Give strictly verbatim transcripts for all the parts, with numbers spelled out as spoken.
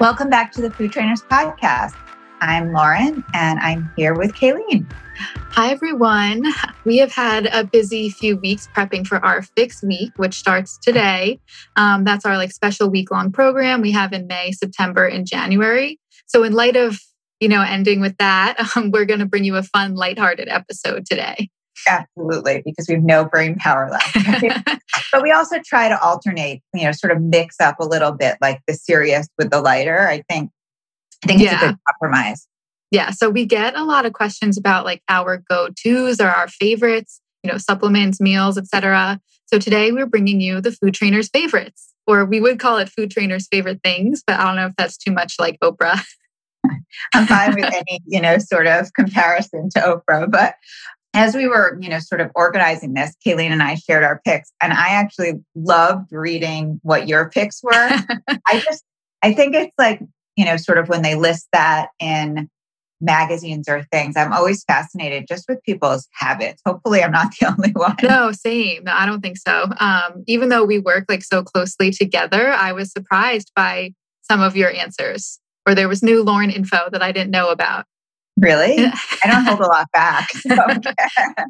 Welcome back to the Food Trainers Podcast. I'm Lauren, and I'm here with Kayleen. Hi, everyone. We have had a busy few weeks prepping for our Fix Week, which starts today. Um, that's our like special week-long program we have in May, September, and January. So in light of, you know, ending with that, um, we're going to bring you a fun, lighthearted episode today. Absolutely, because we have no brain power left. But we also try to alternate, you know, sort of mix up a little bit, like the serious with the lighter. I think, I think yeah. It's a good compromise. Yeah. So we get a lot of questions about like our go-tos or our favorites, you know, supplements, meals, et cetera. So today we're bringing you the Food Trainers Favorites, or we would call it Food Trainers Favorite Things, but I don't know if that's too much like Oprah. I'm fine with any, you know, sort of comparison to Oprah, but. As we were, you know, sort of organizing this, Kayleen and I shared our picks, and I actually loved reading what your picks were. I just, I think it's like, you know, sort of when they list that in magazines or things, I'm always fascinated just with people's habits. Hopefully I'm not the only one. No, same. No, I don't think so. Um, even though we work like so closely together, I was surprised by some of your answers, or there was new Lauren info that I didn't know about. Really? I don't hold a lot back. So. I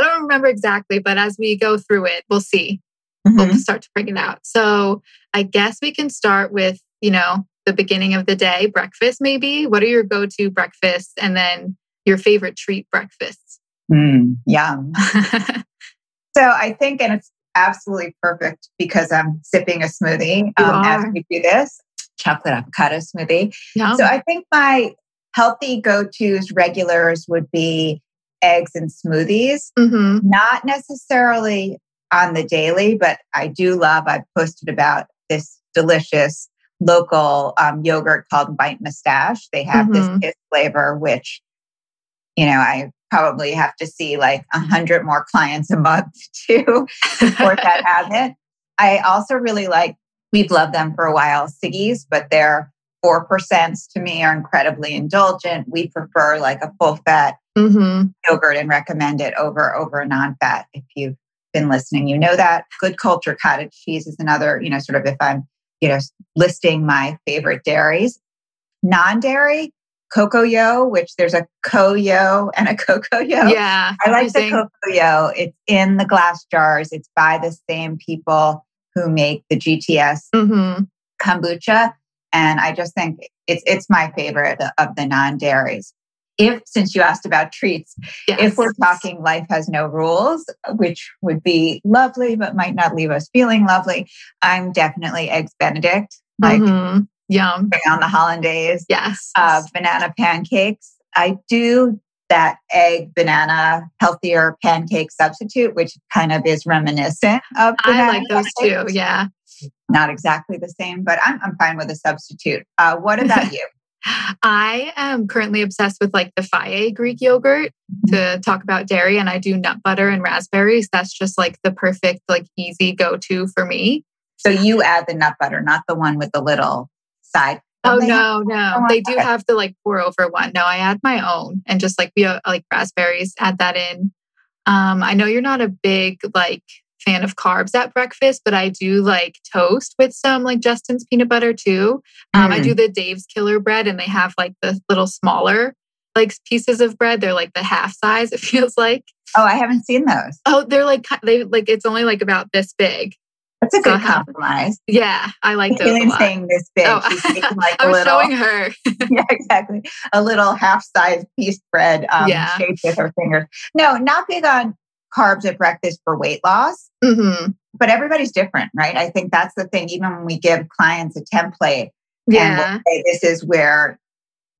don't remember exactly, but as we go through it, we'll see. Mm-hmm. We'll start to bring it out. So I guess we can start with, you know, the beginning of the day, breakfast maybe. What are your go-to breakfasts and then your favorite treat breakfasts? Mm, yum. So I think, and it's absolutely perfect because I'm sipping a smoothie um, as we do this, chocolate avocado smoothie. Yum. So I think my healthy go-tos, regulars would be eggs and smoothies, mm-hmm. not necessarily on the daily, but I do love, I've posted about this delicious local um, yogurt called White Mustache. They have mm-hmm. this flavor, which, you know, I probably have to see like a hundred more clients a month to support that habit. I also really like, we've loved them for a while, Siggi's, but they're four percents to me are incredibly indulgent. We prefer like a full fat mm-hmm. yogurt and recommend it over, over non-fat. If you've been listening, you know that. Good Culture cottage cheese is another, you know, sort of if I'm, you know, listing my favorite dairies. Non-dairy, Cocoyo, which there's a Coyo and a Cocoyo. Yeah. I like the Cocoyo. It's in the glass jars. It's by the same people who make the G T S mm-hmm. kombucha. And I just think it's it's my favorite of the non-dairies. If, since you asked about treats, yes. if we're talking life has no rules, which would be lovely, but might not leave us feeling lovely, I'm definitely Eggs Benedict. Like mm-hmm. Yum. On the hollandaise. Yes. Uh, banana pancakes. I do that egg, banana, healthier pancake substitute, which kind of is reminiscent of I like those pancakes. Too, yeah. Not exactly the same, but I'm I'm fine with a substitute. Uh, what about you? I am currently obsessed with like the Fage Greek yogurt mm-hmm. to talk about dairy, and I do nut butter and raspberries. That's just like the perfect, like easy go-to for me. So you add the nut butter, not the one with the little side. Oh no, no. They do have the like pour over one. No, I add my own and just like we like raspberries, add that in. Um, I know you're not a big like fan of carbs at breakfast, but I do like toast with some like Justin's peanut butter too. Um, mm. I do the Dave's Killer Bread and they have like the little smaller like pieces of bread. They're like the half size, it feels like. Oh, I haven't seen those. Oh, they're like, they like it's only like about this big. That's a good so, compromise. Yeah, I like those Kaylee's a lot. Saying this big. Oh. She's making like I was a little, showing her. Yeah, exactly. A little half-sized piece bread um, yeah. shaped with her fingers. No, not big on carbs at breakfast for weight loss. Mm-hmm. But everybody's different, right? I think that's the thing. Even when we give clients a template yeah. and we'll say, this is where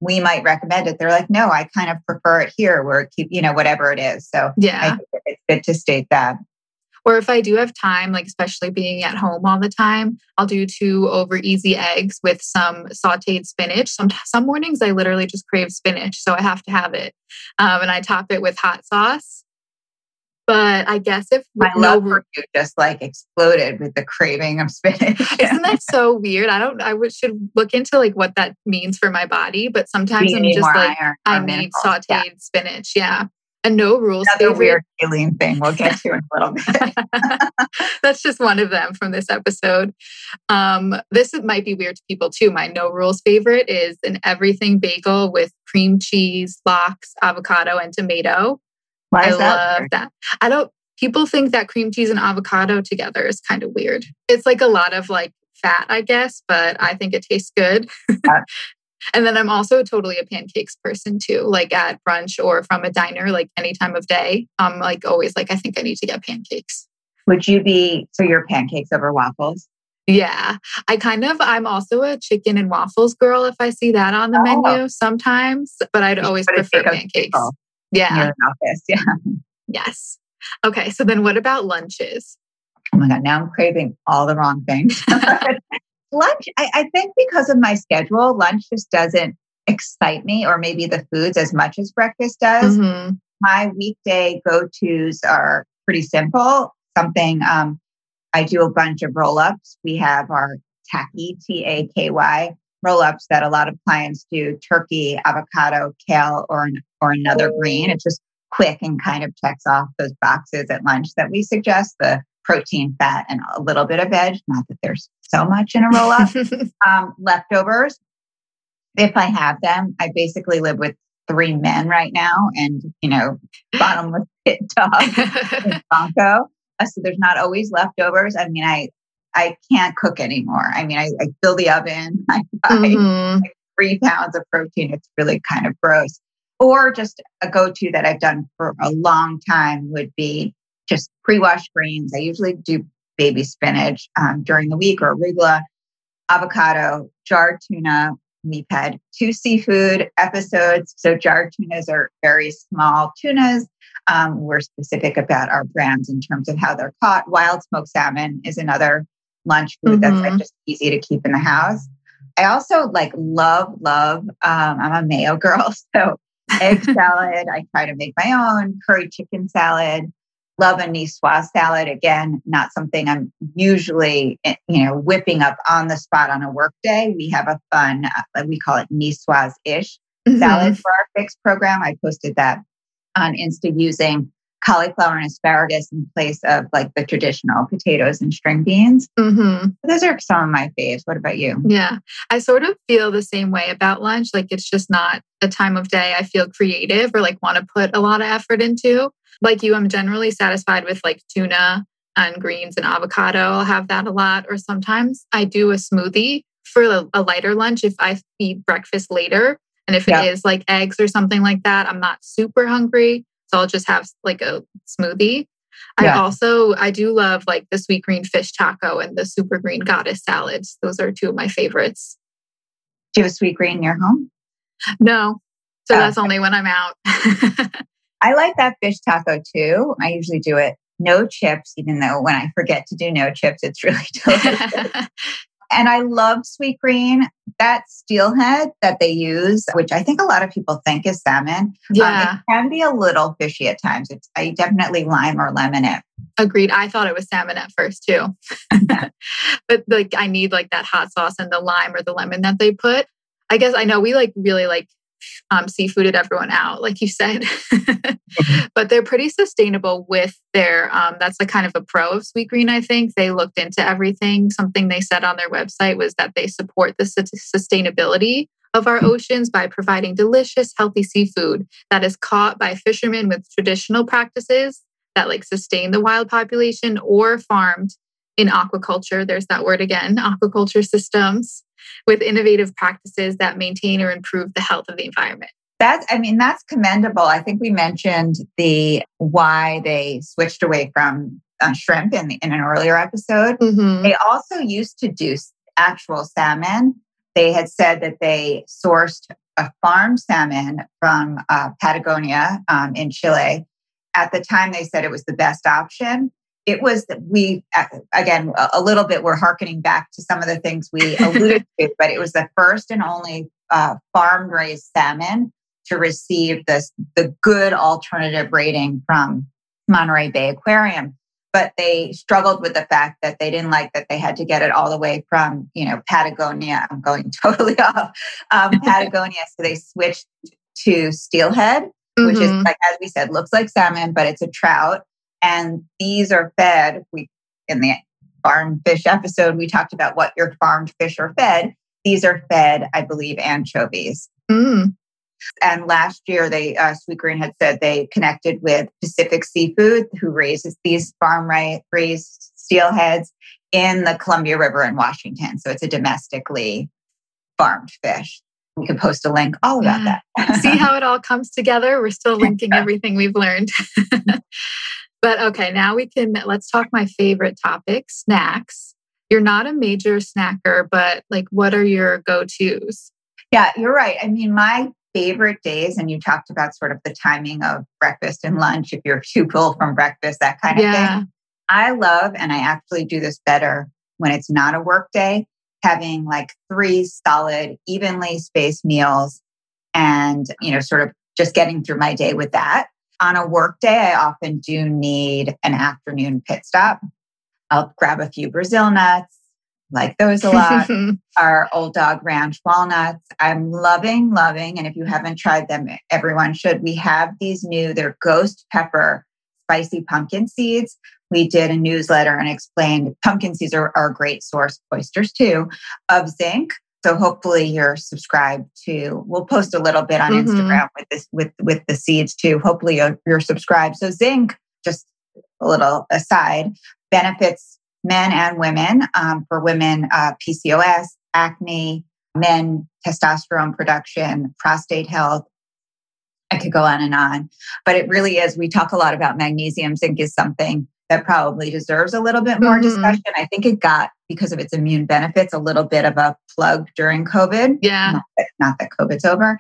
we might recommend it, they're like, no, I kind of prefer it here where it keep, you know, whatever it is. So yeah. I think it's good to state that. Or if I do have time, like especially being at home all the time, I'll do two over easy eggs with some sauteed spinach. Some some mornings I literally just crave spinach, so I have to have it. Um, and I top it with hot sauce. But I guess if my no, love for you just like exploded with the craving of spinach. Isn't that so weird? I don't. I should look into like what that means for my body. But sometimes I'm just like I need sauteed yeah. spinach. Yeah. And no rules. Another favorite. Weird alien thing we'll get to in a little bit. that's just one of them from this episode. Um, this might be weird to people too. My no rules favorite is an everything bagel with cream cheese, lox, avocado, and tomato. Why is I that love weird? that. I don't, people think that cream cheese and avocado together is kind of weird. It's like a lot of like fat, I guess, but I think it tastes good. Yeah. And then I'm also totally a pancakes person too, like at brunch or from a diner, like any time of day. I'm like always like, I think I need to get pancakes. Would you be, so your pancakes over waffles? Yeah, I kind of, I'm also a chicken and waffles girl if I see that on the oh. menu sometimes, but I'd you always prefer pancakes. Yeah. Office. Yeah. Yes. Okay. So then what about lunches? Oh my God. Now I'm craving all the wrong things. Lunch, I, I think because of my schedule, lunch just doesn't excite me, or maybe the foods as much as breakfast does. Mm-hmm. My weekday go-tos are pretty simple. Something, um, I do a bunch of roll-ups. We have our Taki, T A K Y, roll-ups that a lot of clients do, turkey, avocado, kale, or, or another Ooh. green. It's just quick and kind of checks off those boxes at lunch that we suggest, the protein, fat, and a little bit of veg. Not that there's so much in a roll-up. um, leftovers, if I have them. I basically live with three men right now and, you know, bottomless pit dog and Bronco. So there's not always leftovers. I mean, I I can't cook anymore. I mean, I, I fill the oven. I buy mm-hmm. like three pounds of protein. It's really kind of gross. Or just a go-to that I've done for a long time would be just pre-washed greens. I usually do baby spinach um, during the week, or arugula, avocado, jarred tuna. We've had two seafood episodes. So jarred tunas are very small tunas. Um, we're specific about our brands in terms of how they're caught. Wild smoked salmon is another lunch food mm-hmm. that's like just easy to keep in the house. I also like love, love, um, I'm a mayo girl. So egg salad, I try to make my own, curry chicken salad. Love a Niçoise salad. Again, not something I'm usually, you know, whipping up on the spot on a work day. We have a fun, uh, we call it Niçoise-ish mm-hmm. salad for our Fix program. I posted that on Insta using cauliflower and asparagus in place of like the traditional potatoes and string beans. Mm-hmm. Those are some of my faves. What about you? Yeah. I sort of feel the same way about lunch. Like it's just not a time of day I feel creative or like want to put a lot of effort into. Like you, I'm generally satisfied with like tuna and greens and avocado. I'll have that a lot. Or sometimes I do a smoothie for a, a lighter lunch if I eat breakfast later. And if yeah. it is like eggs or something like that, I'm not super hungry. So I'll just have like a smoothie. Yeah. I also, I do love like the sweet green fish taco and the super green goddess salads. Those are two of my favorites. Do you have sweet green in your home? No. So oh, that's okay. Only when I'm out. I like that fish taco too. I usually do it no chips, even though when I forget to do no chips, it's really delicious. And I love sweet green. That steelhead that they use, which I think a lot of people think is salmon, yeah. um, it can be a little fishy at times. It's I definitely lime or lemon it. Agreed. I thought it was salmon at first too. But like I need like that hot sauce and the lime or the lemon that they put. I guess I know we like really like Um, seafooded everyone out, like you said, but they're pretty sustainable with their, um, that's the kind of a pro of Sweetgreen, I think. They looked into everything. Something they said on their website was that they support the sustainability of our oceans by providing delicious, healthy seafood that is caught by fishermen with traditional practices that like sustain the wild population or farmed in aquaculture. There's that word again, aquaculture systems, with innovative practices that maintain or improve the health of the environment. That's, I mean, that's commendable. I think we mentioned the why they switched away from uh, shrimp in, the, in an earlier episode. Mm-hmm. They also used to do actual salmon. They had said that they sourced a farm salmon from uh, Patagonia um, in Chile. At the time, they said it was the best option. It was that we, again, a little bit, we're hearkening back to some of the things we alluded to, but it was the first and only uh, farm-raised salmon to receive this the good alternative rating from Monterey Bay Aquarium. But they struggled with the fact that they didn't like that they had to get it all the way from, you know, Patagonia. I'm going totally off um, Patagonia. So they switched to steelhead, mm-hmm. which is, like as we said, looks like salmon, but it's a trout. And these are fed, we in the farmed fish episode, we talked about what your farmed fish are fed. These are fed, I believe, anchovies. Mm. And last year, they uh, Sweetgreen had said they connected with Pacific Seafood, who raises these farm-raised steelheads in the Columbia River in Washington. So it's a domestically farmed fish. We could post a link all about yeah. that. See how it all comes together? We're still linking everything we've learned. But okay, now we can, let's talk my favorite topic, snacks. You're not a major snacker, but like, what are your go-tos? Yeah, you're right. I mean, my favorite days, and you talked about sort of the timing of breakfast and lunch, if you're too full from breakfast, that kind of yeah. thing. I love, and I actually do this better when it's not a work day, having like three solid, evenly spaced meals and, you know, sort of just getting through my day with that. On a work day, I often do need an afternoon pit stop. I'll grab a few Brazil nuts, like those a lot, our Old Dog Ranch walnuts. I'm loving, loving, and if you haven't tried them, everyone should. We have these new, they're ghost pepper, spicy pumpkin seeds. We did a newsletter and explained pumpkin seeds are, are a great source, oysters too, of zinc. So hopefully you're subscribed to, we'll post a little bit on mm-hmm. Instagram with this with with the seeds too. Hopefully you're, you're subscribed. So zinc, just a little aside, benefits men and women. Um, for women, uh, P C O S, acne, men, testosterone production, prostate health. I could go on and on, but it really is. We talk a lot about magnesium. Zinc is something that probably deserves a little bit more mm-hmm. discussion. I think it got, because of its immune benefits, a little bit of a plug during COVID. Yeah. Not that, not that COVID's over.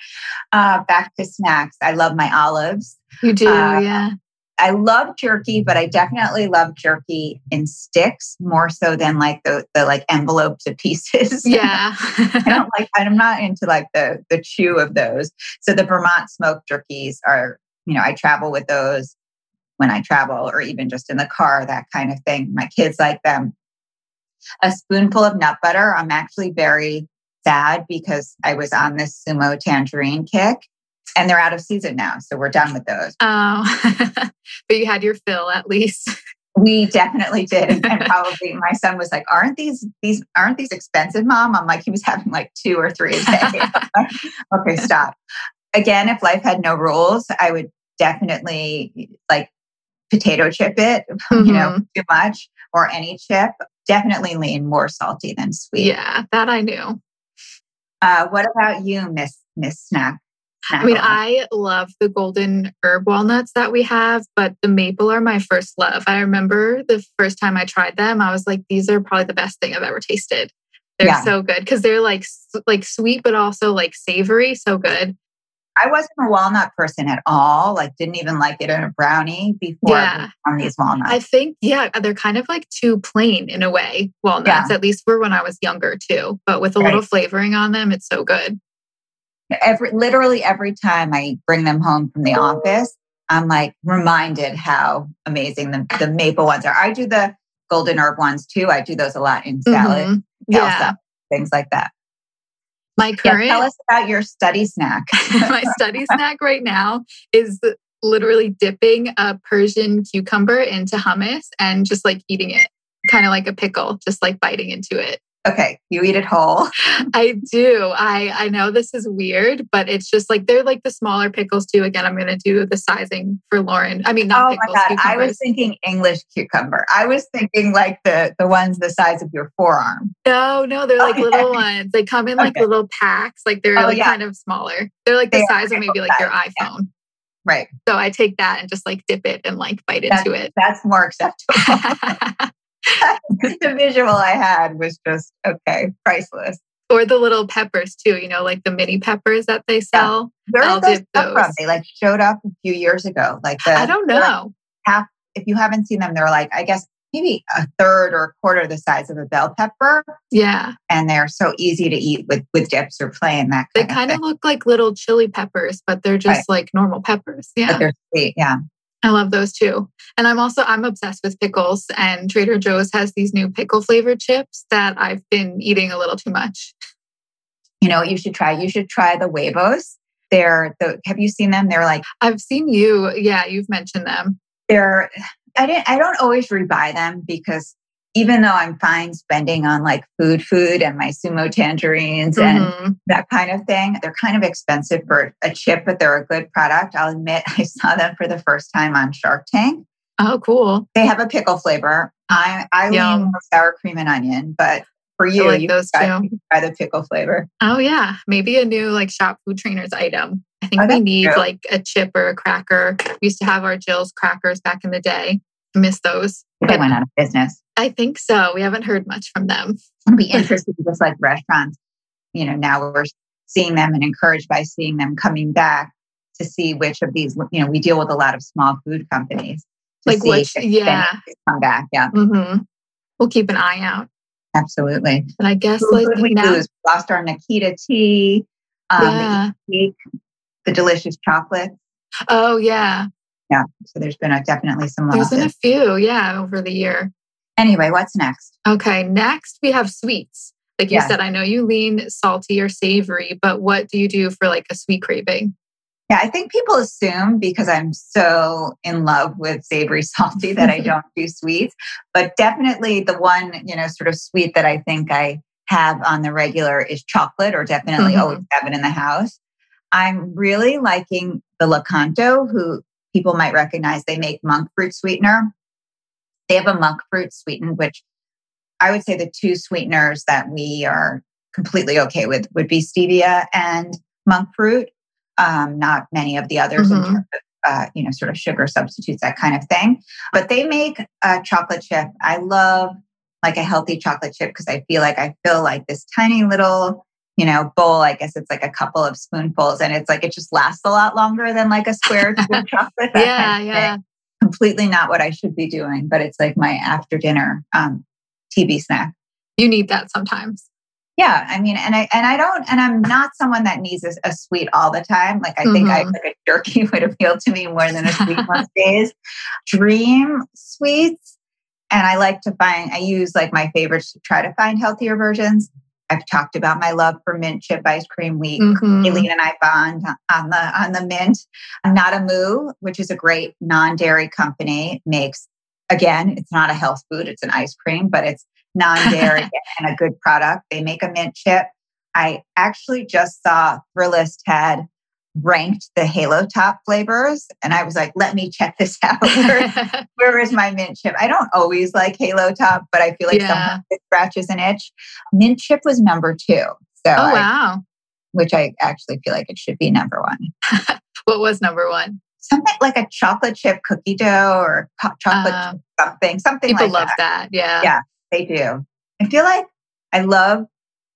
Uh, back to snacks. I love my olives. You do, uh, yeah. I love jerky, but I definitely love jerky in sticks more so than like the, the like envelopes of pieces. Yeah. I don't like, I'm not into like the, the chew of those. So the Vermont smoked jerkies are, you know, I travel with those when I travel or even just in the car, that kind of thing. My kids like them. A spoonful of nut butter. I'm actually very sad because I was on this Sumo tangerine kick. And they're out of season now. So we're done with those. Oh, but you had your fill at least. We definitely did. And, and probably my son was like, aren't these, these, aren't these expensive, Mom? I'm like, he was having like two or three a day. Like, okay, stop. Again, if life had no rules, I would definitely like potato chip it, mm-hmm. you know, too much or any chip. Definitely lean more salty than sweet. Yeah, that I knew. Uh, what about you, Miss Miss Snack? I mean, I love the golden herb walnuts that we have, but the maple are my first love. I remember the first time I tried them, I was like, these are probably the best thing I've ever tasted. They're yeah. so good because they're like, like sweet, but also like savory. So good. I wasn't a walnut person at all. Like didn't even like it in a brownie before yeah. on these walnuts. I think, yeah, they're kind of like too plain in a way. Walnuts, yeah. at least were when I was younger too, but with a right. little flavoring on them, it's so good. Every literally every time I bring them home from the office, I'm like reminded how amazing the, the maple ones are. I do the golden herb ones too. I do those a lot in salad, mm-hmm. yeah. salsa, things like that. My current, yeah, tell us about your study snack. My study snack right now is literally dipping a Persian cucumber into hummus and just like eating it, kind of like a pickle, just like biting into it. Okay, you eat it whole. I do. I, I know this is weird, but it's just like, they're like the smaller pickles too. Again, I'm going to do the sizing for Lauren. I mean, not oh pickles, my God. Cucumbers. I was thinking English cucumber. I was thinking like the, the ones the size of your forearm. No, no, they're like oh, little yeah. ones. They come in like okay. little packs. Like they're oh, like yeah. kind of smaller. They're like the they size of maybe like size. Your iPhone. Yeah. Right. So I take that and just like dip it and like bite that's, into it. That's more acceptable. The visual I had was just, okay, priceless. Or the little peppers too, you know, like the mini peppers that they sell. Yeah. Where I'll did those come from? They like showed up a few years ago. Like the, I don't know. Like half, if you haven't seen them, they're like, I guess maybe a third or a quarter the size of a bell pepper. Yeah. And they're so easy to eat with, with dips or plain. That kind they kind of, of look like little chili peppers, but they're just right. like normal peppers. Yeah. But they're sweet. Yeah. I love those too. And I'm also, I'm obsessed with pickles, and Trader Joe's has these new pickle flavored chips that I've been eating a little too much. You know what you should try? You should try the huevos. They're, the, have you seen them? They're like... I've seen you. Yeah, you've mentioned them. They're, I didn't, I don't always rebuy them because even though I'm fine spending on like food, food and my Sumo tangerines mm-hmm. and that kind of thing, they're kind of expensive for a chip, but they're a good product. I'll admit I saw them for the first time on Shark Tank. Oh, cool. They have a pickle flavor. I, I Yum. lean sour cream and onion, but for you, like you those try, two. try the pickle flavor. Oh yeah. Maybe a new like shop food trainers item. I think oh, we need true. like a chip or a cracker. We used to have our Jill's crackers back in the day. Miss those. They went out of business. I think so. We haven't heard much from them. It'd be interesting, just like restaurants. You know, now we're seeing them and encouraged by seeing them coming back to see which of these, you know, we deal with a lot of small food companies. Like which, yeah. Come back, yeah. Mm-hmm. We'll keep an eye out. Absolutely. And I guess food, like we now, lose. We lost our Nikita tea, um, yeah. the, the delicious chocolate. Oh, yeah. Yeah. So there's been a, definitely some losses. There's been a few, yeah, over the year. Anyway, what's next? Okay. Next, we have sweets. Like you yes. said, I know you lean salty or savory, but what do you do for like a sweet craving? Yeah, I think people assume because I'm so in love with savory salty that I don't do sweets, but definitely the one, you know, sort of sweet that I think I have on the regular is chocolate, or definitely mm-hmm. always have it in the house. I'm really liking the Lakanto, who people might recognize. They make monk fruit sweetener. They have a monk fruit sweetened, which I would say the two sweeteners that we are completely okay with would be stevia and monk fruit. Um, not many of the others mm-hmm. in terms of, uh, you know, sort of sugar substitutes, that kind of thing. But they make a chocolate chip. I love like a healthy chocolate chip because I feel like I feel like this tiny little, you know, bowl, I guess it's like a couple of spoonfuls, and it's like, it just lasts a lot longer than like a square of chocolate. Yeah, kind of yeah. Thing. Completely not what I should be doing, but it's like my after dinner um, T V snack. You need that sometimes. Yeah. I mean, and I, and I don't, and I'm not someone that needs a, a sweet all the time. Like I mm-hmm. think I like a jerky would appeal to me more than a sweet most days. Dream sweets. And I like to find, I use like my favorites to try to find healthier versions. I've talked about my love for mint chip ice cream week. Mm-hmm. Aileen and I bond on the on the mint. Natamu, which is a great non-dairy company, makes, again, it's not a health food, it's an ice cream, but it's non-dairy and a good product. They make a mint chip. I actually just saw Thrillist had ranked the Halo Top flavors, and I was like, let me check this out. Where, where is my mint chip? I don't always like Halo Top, but I feel like yeah. sometimes it scratches an itch. Mint chip was number two. So oh, wow. I, which I actually feel like it should be number one. What was number one? Something like a chocolate chip cookie dough or co- chocolate uh, chip something. Something like that. People love that. Yeah. Yeah, they do. I feel like I love,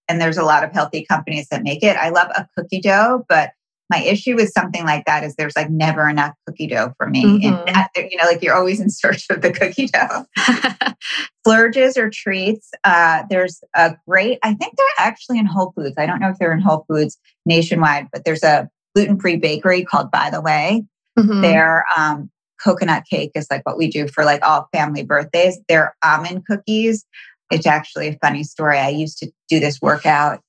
and there's a lot of healthy companies that make it. I love a cookie dough, but my issue with something like that is there's like never enough cookie dough for me. Mm-hmm. And that, you know, like you're always in search of the cookie dough. Splurges or treats. Uh, there's a great, I think they're actually in Whole Foods. I don't know if they're in Whole Foods nationwide, but there's a gluten-free bakery called By the Way. Mm-hmm. Their um, coconut cake is like what we do for like all family birthdays. Their almond cookies. It's actually a funny story. I used to do this workout.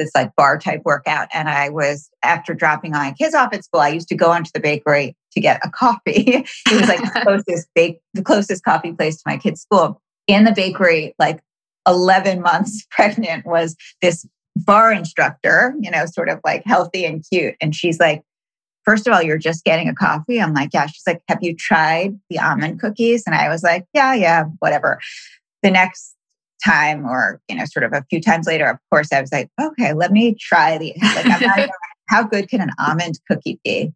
This like bar type workout. And I was, after dropping my kids off at school, I used to go into the bakery to get a coffee. It was like the closest bake, the closest coffee place to my kids' school. In the bakery, like eleven months pregnant, was this bar instructor, you know, sort of like healthy and cute. And she's like, first of all, you're just getting a coffee. I'm like, yeah. She's like, have you tried the almond cookies? And I was like, yeah, yeah, whatever. The next time, or you know, sort of a few times later, of course, I was like, okay, let me try these. Like, I'm not even, how good can an almond cookie be?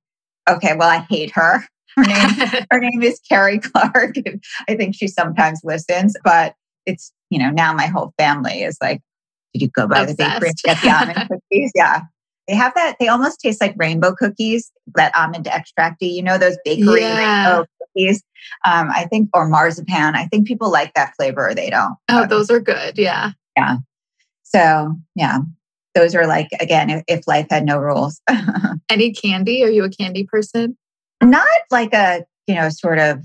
Okay, well, I hate her. Her name, her name is Carrie Clark. I think she sometimes listens, but it's, you know, now my whole family is like, did you go by obsessed. The bakery and get the almond cookies? Yeah, they have that. They almost taste like rainbow cookies, that almond extracty. You know, those bakery yeah. rainbow cookies. Um, I think, or marzipan. I think people like that flavor or they don't. Oh, those are good. Yeah. Yeah. So, yeah. Those are like, again, if, if life had no rules. Any candy? Are you a candy person? Not like a, you know, sort of,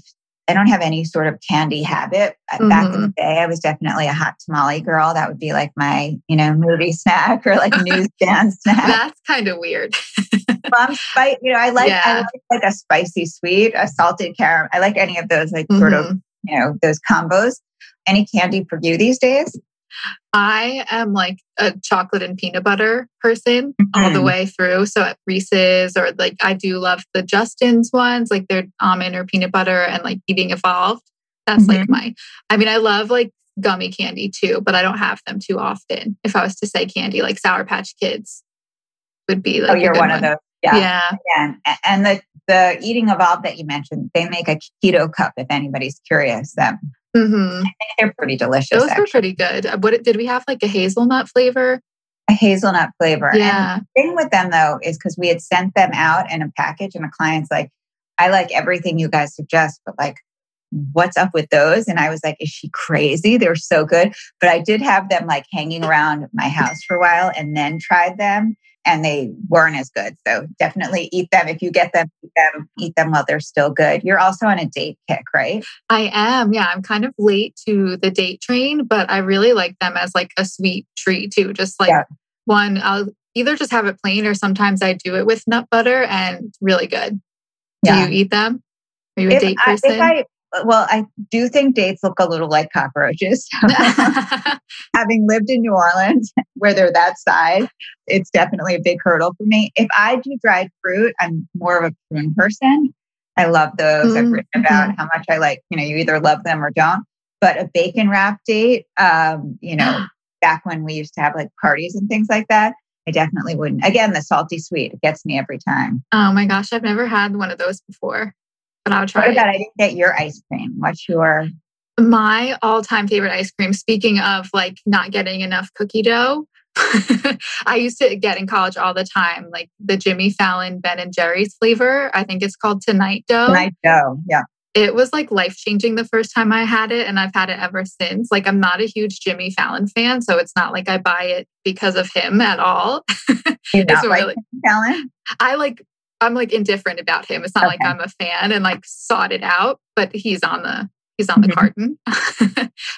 I don't have any sort of candy habit. Mm-hmm. Back in the day, I was definitely a hot tamale girl. That would be like my, you know, movie snack or like newsstand snack. That's kind of weird. Plum spice, you know, I like, yeah. I like like a spicy sweet, a salted caramel. I like any of those like mm-hmm. sort of, you know, those combos. any candy for you these days? I am like a chocolate and peanut butter person mm-hmm. all the way through. So at Reese's, or like I do love the Justin's ones, like their almond or peanut butter, and like Eating Evolved. That's mm-hmm. like my, I mean, I love like gummy candy too, but I don't have them too often. If I was to say candy, like Sour Patch Kids would be like, oh, you're one, one of those. Yeah. yeah. Again. And the, the Eating Evolved that you mentioned, they make a keto cup if anybody's curious. That Mm-hmm. They're pretty delicious. Those actually. Were pretty good. What did we have? Like a hazelnut flavor? A hazelnut flavor. Yeah. And the thing with them though is because we had sent them out in a package, and a client's like, "I like everything you guys suggest, but like, what's up with those?" And I was like, "Is she crazy? They're so good." But I did have them like hanging around my house for a while, and then tried them, and they weren't as good. So definitely eat them if you get them. Eat them, eat them while they're still good. You're also on a date kick, right? I am. Yeah, I'm kind of late to the date train, but I really like them as like a sweet treat too. Just like yeah. one, I'll either just have it plain, or sometimes I do it with nut butter, and it's really good. Yeah. Do you eat them? Are you a if, date person? I think I, Well, I do think dates look a little like cockroaches. Having lived in New Orleans, where they're that size, it's definitely a big hurdle for me. If I do dried fruit, I'm more of a prune person. I love those. Mm-hmm. I've written about how much I like, you know, you either love them or don't. But a bacon wrap date, um, you know, back when we used to have like parties and things like that, I definitely wouldn't. Again, the salty sweet, it gets me every time. Oh my gosh, I've never had one of those before. But I'll try. What about, I didn't get your ice cream. What's your... My all-time favorite ice cream, speaking of like not getting enough cookie dough, I used to get in college all the time, like the Jimmy Fallon, Ben and Jerry's flavor. I think it's called Tonight Dough. Tonight Dough, yeah. It was like life-changing the first time I had it, and I've had it ever since. Like, I'm not a huge Jimmy Fallon fan, so it's not like I buy it because of him at all. You not like really, Jimmy Fallon? I like... I'm like indifferent about him. It's not okay. like I'm a fan and like sought it out, but he's on the he's on the carton.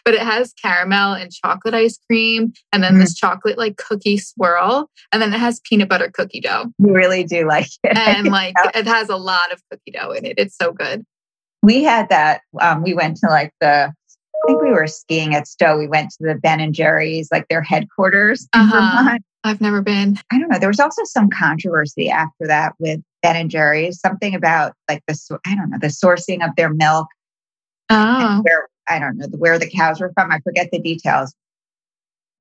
But it has caramel and chocolate ice cream, and then mm-hmm. this chocolate like cookie swirl, and then it has peanut butter cookie dough. You really do like it, and like it has a lot of cookie dough in it. It's so good. We had that. Um, we went to like the. I think we were skiing at Stowe. We went to the Ben and Jerry's, like their headquarters in uh-huh. Vermont. I've never been. I don't know. There was also some controversy after that with Ben and Jerry's, something about like the, I don't know, the sourcing of their milk. Oh. Where, I don't know, where the cows were from. I forget the details.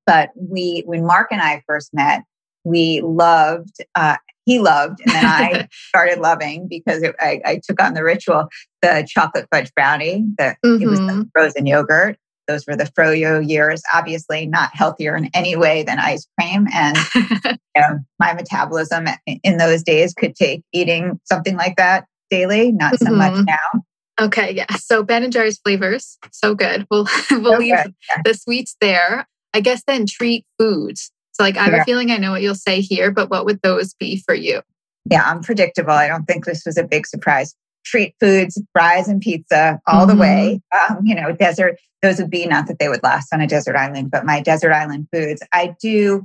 But we, when Mark and I first met, we loved, uh, he loved, and then I started loving because it, I, I took on the ritual, the chocolate fudge brownie, the, mm-hmm. it was the frozen yogurt. Those were the froyo years, obviously not healthier in any way than ice cream. And you know, my metabolism in those days could take eating something like that daily, not so mm-hmm. much now. Okay, yeah. So Ben and Jerry's flavors, so good. We'll, we'll so leave good. Yeah. the sweets there. I guess then treat foods. So like I have yeah. a feeling I know what you'll say here, but what would those be for you? Yeah, I'm predictable. I don't think this was a big surprise. Treat foods, fries and pizza all mm-hmm. the way. Um, you know, desert, those would be, not that they would last on a desert island, but my desert island foods. I do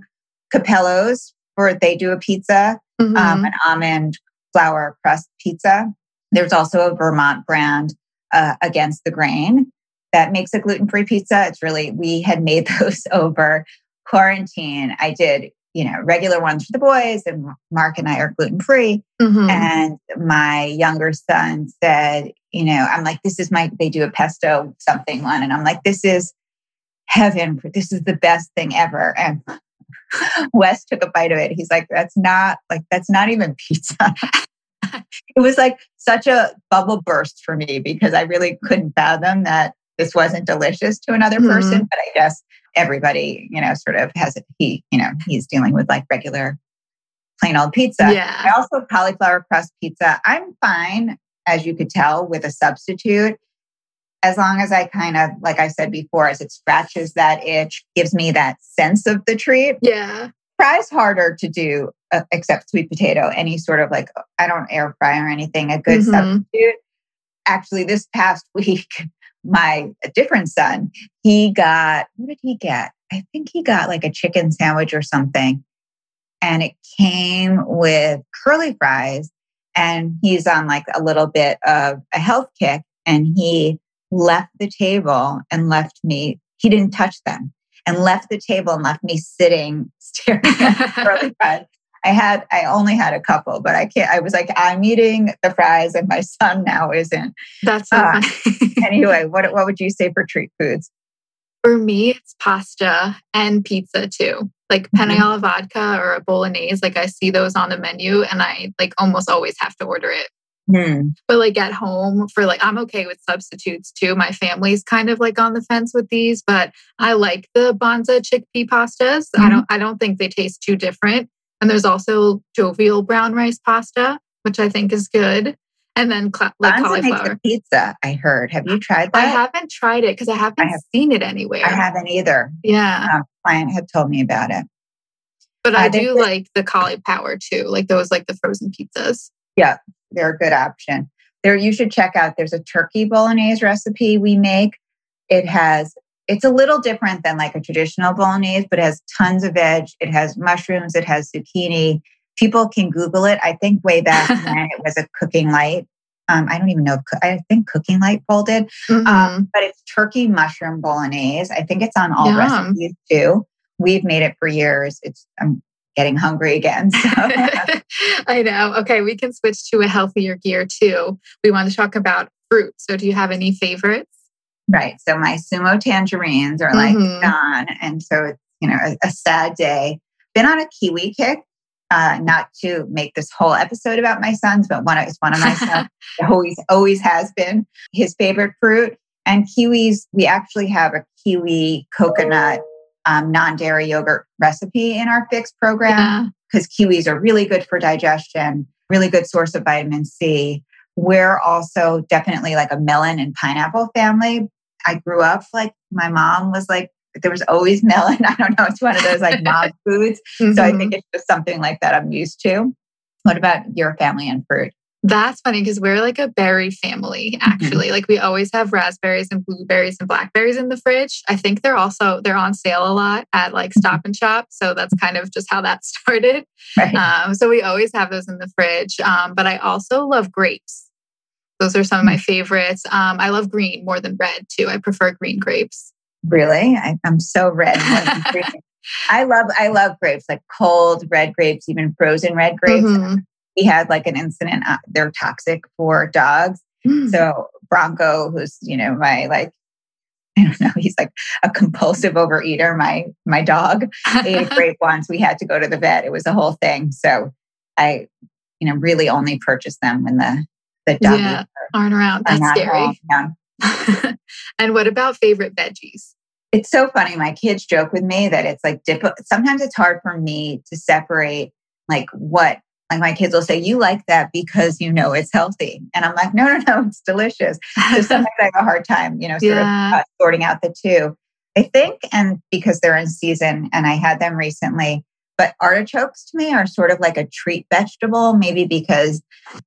Capello's, or they do a pizza, mm-hmm. um, an almond flour crust pizza. There's also a Vermont brand, uh, Against the Grain, that makes a gluten-free pizza. It's really, we had made those over quarantine. I did, you know, regular ones for the boys, and Mark and I are gluten-free. Mm-hmm. And my younger son said, you know, I'm like, this is my, they do a pesto something one. And I'm like, this is heaven. This is the best thing ever. And Wes took a bite of it. He's like, that's not like, that's not even pizza. It was like such a bubble burst for me because I really couldn't fathom that this wasn't delicious to another mm-hmm. person, but I guess everybody, you know, sort of has it. He, you know, he's dealing with like regular plain old pizza. Yeah. I also cauliflower crust pizza. I'm fine, as you could tell, with a substitute. As long as I kind of, like I said before, as it scratches that itch, gives me that sense of the treat. Yeah. Fries harder to do, uh, except sweet potato, any sort of like, I don't air fry or anything, a good mm-hmm. substitute. Actually, this past week, my different son, he got, what did he get? I think he got like a chicken sandwich or something. And it came with curly fries. And he's on like a little bit of a health kick. And he left the table and left me, he didn't touch them, and left the table and left me sitting, staring at curly fries. I had, I only had a couple, but I can't, I was like, I'm eating the fries and my son now isn't. That's so uh, funny. Anyway, what what would you say for treat foods? For me, it's pasta and pizza too. Like mm-hmm. penne alla vodka or a bolognese. Like I see those on the menu and I like almost always have to order it. Mm. But like at home for like, I'm okay with substitutes too. My family's kind of like on the fence with these, but I like the bonza chickpea pastas. Mm-hmm. I don't, I don't think they taste too different. And there's also jovial brown rice pasta, which I think is good. And then cl- like cauliflower. Pizza, I heard. Have you tried that? I haven't tried it because I haven't I have, seen it anywhere. I haven't either. Yeah. Um, client had told me about it. But uh, I do like the cauliflower too. Like those, like the frozen pizzas. Yeah. They're a good option. There, you should check out. There's a turkey bolognese recipe we make. It has, it's a little different than like a traditional bolognese, but it has tons of veg. It has mushrooms. It has zucchini. People can Google it. I think way back when it was a Cooking Light. Um, I don't even know. If co- I think Cooking Light folded, mm-hmm. um, but it's turkey mushroom bolognese. I think it's on all Yum. recipes too. We've made it for years. It's. I'm getting hungry again. So. I know. Okay, we can switch to a healthier gear too. We want to talk about fruit. So, do you have any favorites? Right. So my Sumo tangerines are like mm-hmm. gone. And so it's, you know, a, a sad day. Been on a kiwi kick, uh, not to make this whole episode about my sons, but one is one of my sons always, always has been his favorite fruit. And kiwis, we actually have a kiwi coconut um, non-dairy yogurt recipe in our Fix program because yeah. kiwis are really good for digestion, really good source of vitamin C. We're also definitely like a melon and pineapple family. I grew up like my mom was like, there was always melon. I don't know. It's one of those like mom foods. Mm-hmm. So I think it's just something like that I'm used to. What about your family and fruit? That's funny because we're like a berry family, actually. Mm-hmm. Like we always have raspberries and blueberries and blackberries in the fridge. I think they're also, they're on sale a lot at like Stop and Shop. So that's kind of just how that started. Right. Um, so we always have those in the fridge. Um, but I also love grapes. Those are some of my favorites. Um, I love green more than red too. I prefer green grapes. Really? I, I'm so red. More than green. I love, I love grapes, like cold red grapes, even frozen red grapes. Mm-hmm. He had like an incident, uh, they're toxic for dogs. Mm. So Bronco, who's, you know, my like, I don't know, he's like a compulsive overeater. My, my dog ate a grape once. We had to go to the vet. It was a whole thing. So I, you know, really only purchase them when the, the dogs yeah, are, aren't around. That's are scary. Around. And what about favorite veggies? It's so funny. My kids joke with me that it's like, dip- sometimes it's hard for me to separate like what, like my kids will say, you like that because you know it's healthy. And I'm like, no, no, no, it's delicious. So sometimes I have a hard time, you know, sort yeah. of uh, sorting out the two. I think, and because they're in season and I had them recently, but artichokes to me are sort of like a treat vegetable, maybe because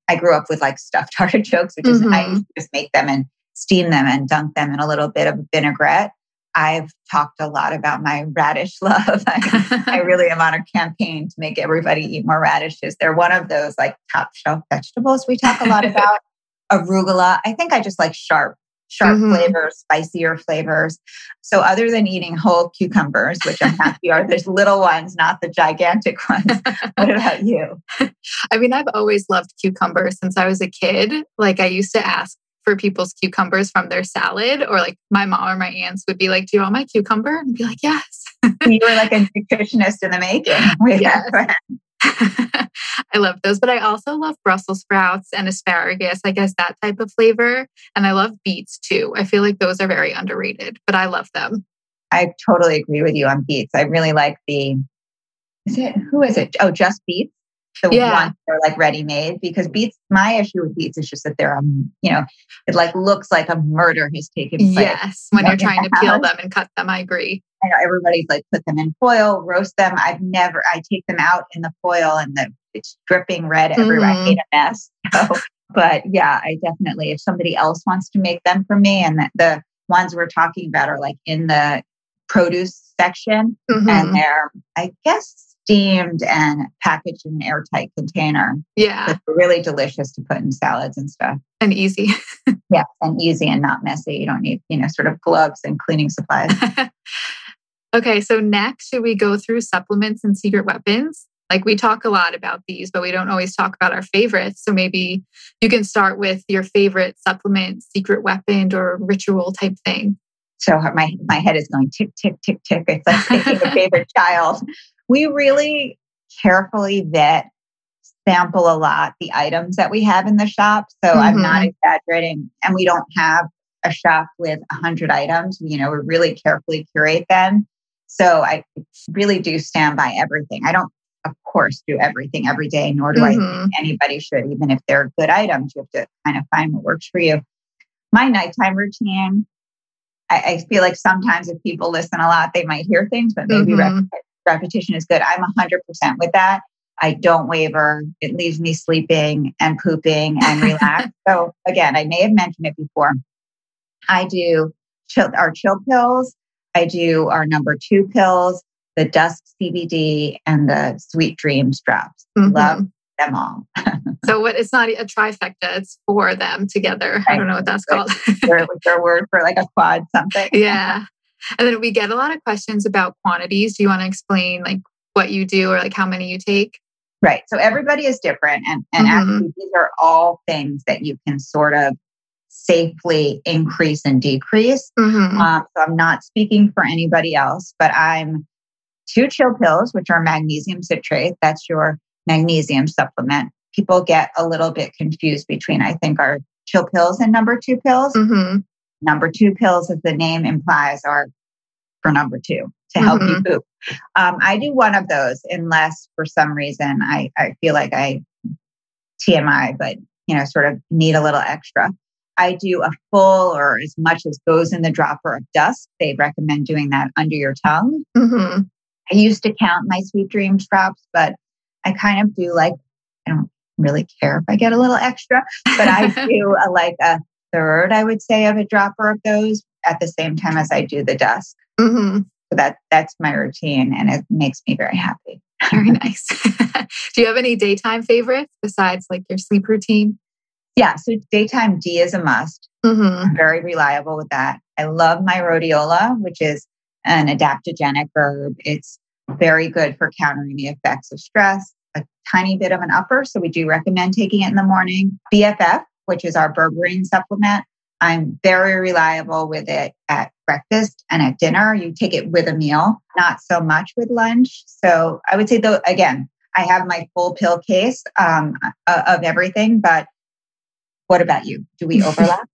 I grew up with like stuffed artichokes, which mm-hmm. is I used to just make them and steam them and dunk them in a little bit of vinaigrette. I've talked a lot about my radish love. I, I really am on a campaign to make everybody eat more radishes. They're one of those like top shelf vegetables we talk a lot about. Arugula. I think I just like sharp, sharp mm-hmm. flavors, spicier flavors. So other than eating whole cucumbers, which I'm happy are there's little ones, not the gigantic ones. What about you? I mean, I've always loved cucumbers since I was a kid. Like I used to ask for people's cucumbers from their salad, or like my mom or my aunts would be like, do you want my cucumber? And be like, yes. You were like a nutritionist in the making. Yes. I love those, but I also love Brussels sprouts and asparagus. I guess that type of flavor. And I love beets too. I feel like those are very underrated, but I love them. I totally agree with you on beets. I really like the, is it, who is it? Oh, Just Beets. The yeah. ones that are like ready-made, because beets, my issue with beets is just that they're, um, you know, it like looks like a murder has taken place. Yes, when you know, you're trying to house. Peel them and cut them, I agree. I know everybody's like, put them in foil, roast them. I've never, I take them out in the foil and the, it's dripping red everywhere. Mm-hmm. I hate a mess. So, but yeah, I definitely, if somebody else wants to make them for me, and the, the ones we're talking about are like in the produce section mm-hmm. and they're, I guess, steamed and packaged in an airtight container. Yeah. It's really delicious to put in salads and stuff. And easy. Yeah. And easy and not messy. You don't need, you know, sort of gloves and cleaning supplies. Okay. So next, should we go through supplements and secret weapons? Like, we talk a lot about these, but we don't always talk about our favorites. So maybe you can start with your favorite supplement, secret weapon, or ritual type thing. So my, my head is going tick, tick, tick, tick. It's like picking a favorite child. We really carefully vet, sample a lot the items that we have in the shop. So mm-hmm. I'm not exaggerating. And we don't have a shop with one hundred items. You know, we really carefully curate them. So I really do stand by everything. I don't, of course, do everything every day, nor do mm-hmm. I think anybody should, even if they're good items. You have to kind of find what works for you. My nighttime routine, I, I feel like sometimes if people listen a lot, they might hear things, but maybe mm-hmm. rep- repetition is good. I'm one hundred percent with that. I don't waver. It leaves me sleeping and pooping and relaxed. So again, I may have mentioned it before. I do chill, our chill pills. I do our number two pills, the Dusk C B D and the Sweet Dreams drops. Mm-hmm. Love them all. So what? It's not a trifecta. It's four of them together. Right. I don't know what that's called. Their word for like a quad something. Yeah. And then we get a lot of questions about quantities. Do you want to explain like what you do or like how many you take? Right. So everybody is different. And, and mm-hmm. actually these are all things that you can sort of safely increase and decrease. Mm-hmm. Um, so I'm not speaking for anybody else, but I'm two chill pills, which are magnesium citrate. That's your magnesium supplement. People get a little bit confused between, I think, our chill pills and number two pills. Mm-hmm. Number two pills, as the name implies, are for number two to help mm-hmm. you poop. Um, I do one of those unless for some reason I, I feel like I T M I, but you know, sort of need a little extra. I do a full or as much as goes in the dropper of Dusk. They recommend doing that under your tongue. Mm-hmm. I used to count my Sweet Dreams drops, but I kind of do like, I don't really care if I get a little extra, but I do a, like a third, I would say, of a dropper of those at the same time as I do the Dusk. Mm-hmm. So that that's my routine and it makes me very happy. Very nice. Do you have any daytime favorites besides like your sleep routine? Yeah. So daytime D is a must. Mm-hmm. I'm very reliable with that. I love my rhodiola, which is an adaptogenic herb. It's very good for countering the effects of stress, a tiny bit of an upper. So we do recommend taking it in the morning. B F F, which is our berberine supplement. I'm very reliable with it at breakfast and at dinner. You take it with a meal, not so much with lunch. So I would say, though, again, I have my full pill case um, of everything, but what about you? Do we overlap?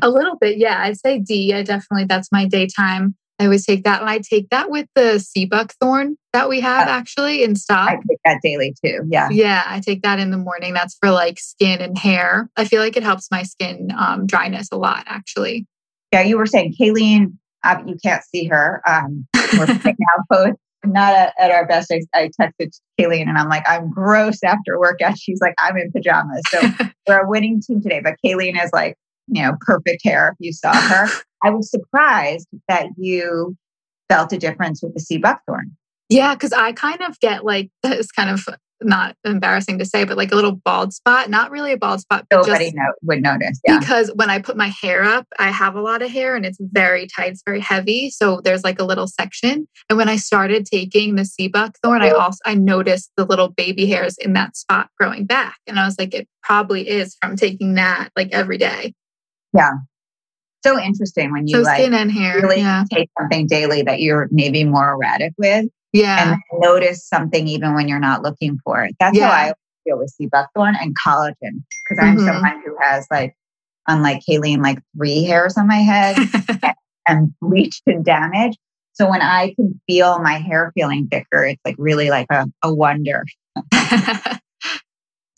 A little bit. Yeah. I'd say D. I definitely, that's my daytime. I always take that. And I take that with the sea buckthorn that we have oh, actually in stock. I take that daily too. Yeah. Yeah. I take that in the morning. That's for like skin and hair. I feel like it helps my skin um, dryness a lot actually. Yeah. You were saying, Kayleen, uh, you can't see her. Um, we're right now both not at, at our best. I, I texted Kayleen and I'm like, I'm gross after workout. She's like, I'm in pajamas. So we're a winning team today. But Kayleen is like, you know, perfect hair. If you saw her, I was surprised that you felt a difference with the sea buckthorn. Yeah. Cause I kind of get like, it's kind of not embarrassing to say, but like a little bald spot, not really a bald spot. But nobody just know, would notice. Yeah. Because when I put my hair up, I have a lot of hair and it's very tight. It's very heavy. So there's like a little section. And when I started taking the sea buckthorn, oh. I also, I noticed the little baby hairs in that spot growing back. And I was like, it probably is from taking that like every day. Yeah. So interesting when you so like skin and hair, really yeah. take something daily that you're maybe more erratic with, yeah, and notice something even when you're not looking for it. That's yeah. how I feel with sea buckthorn and collagen, because mm-hmm. I'm someone who has like, unlike Kayleen, like three hairs on my head and, and bleached and damaged. So when I can feel my hair feeling thicker, it's like really like a, a wonder.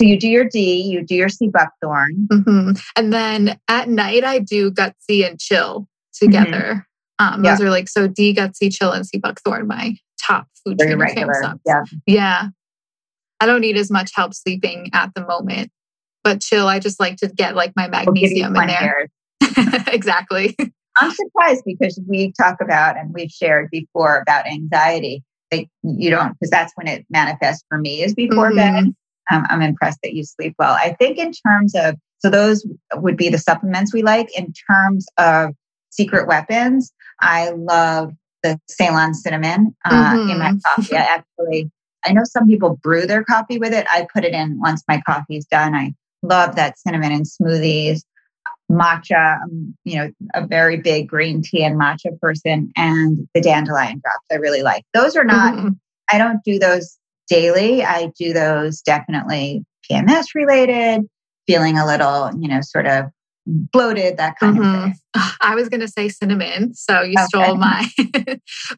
So you do your D, you do your sea buckthorn. Mm-hmm. And then at night, I do gutsy and chill together. Mm-hmm. Um, yep. Those are like, so D, gutsy, chill, and sea buckthorn, my top food Very trainer regular. Thumbs up. Yeah. yeah. I don't need as much help sleeping at the moment, but chill, I just like to get like my magnesium we'll in there. Exactly. I'm surprised because we talk about, and we've shared before about anxiety. that you don't, because that's when it manifests for me is before mm-hmm. bed. Um, I'm impressed that you sleep well. I think in terms of, so those would be the supplements we like. In terms of secret weapons, I love the Ceylon cinnamon uh, mm-hmm. in my coffee. I actually, I know some people brew their coffee with it. I put it in once my coffee's done. I love that cinnamon in smoothies. Matcha, um, you know, a very big green tea and matcha person, and the dandelion drops. I really like those. Are not, mm-hmm. I don't do those daily. I do those definitely P M S related, feeling a little, you know, sort of bloated, that kind mm-hmm. of thing. I was going to say cinnamon, so you okay. stole my.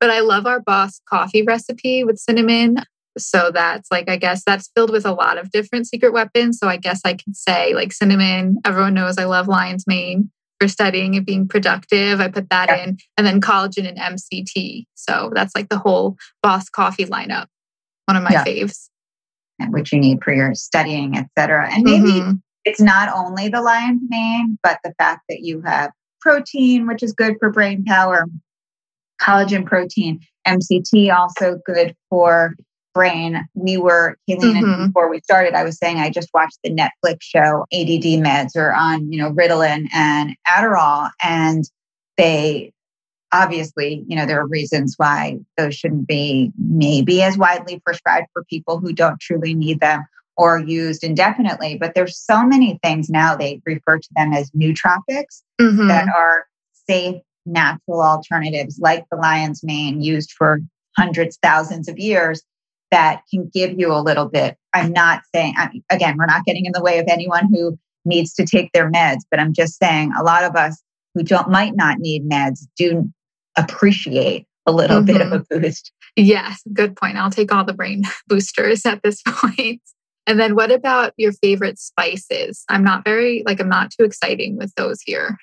But I love our Boss coffee recipe with cinnamon. So that's like, I guess that's filled with a lot of different secret weapons. So I guess I can say like cinnamon, everyone knows I love lion's mane for studying and being productive. I put that yeah. in, and then collagen and M C T. So that's like the whole Boss coffee lineup. One of my yeah. faves. And which you need for your studying, et cetera. And maybe mm-hmm. it's not only the lion's mane, but the fact that you have protein, which is good for brain power, collagen protein, M C T also good for brain. We were, Kayleen, mm-hmm. and before we started, I was saying I just watched the Netflix show A D D Meds, or on, you know, Ritalin and Adderall. And they obviously, you know, there are reasons why those shouldn't be maybe as widely prescribed for people who don't truly need them, or used indefinitely. But there's so many things now, they refer to them as nootropics mm-hmm. that are safe, natural alternatives like the lion's mane, used for hundreds, thousands of years, that can give you a little bit. I'm not saying, I'm, again, we're not getting in the way of anyone who needs to take their meds, but I'm just saying a lot of us who don't might not need meds do appreciate a little mm-hmm. bit of a boost. Yes, good point. I'll take all the brain boosters at this point. And then what about your favorite spices? I'm not very, like, I'm not too exciting with those here.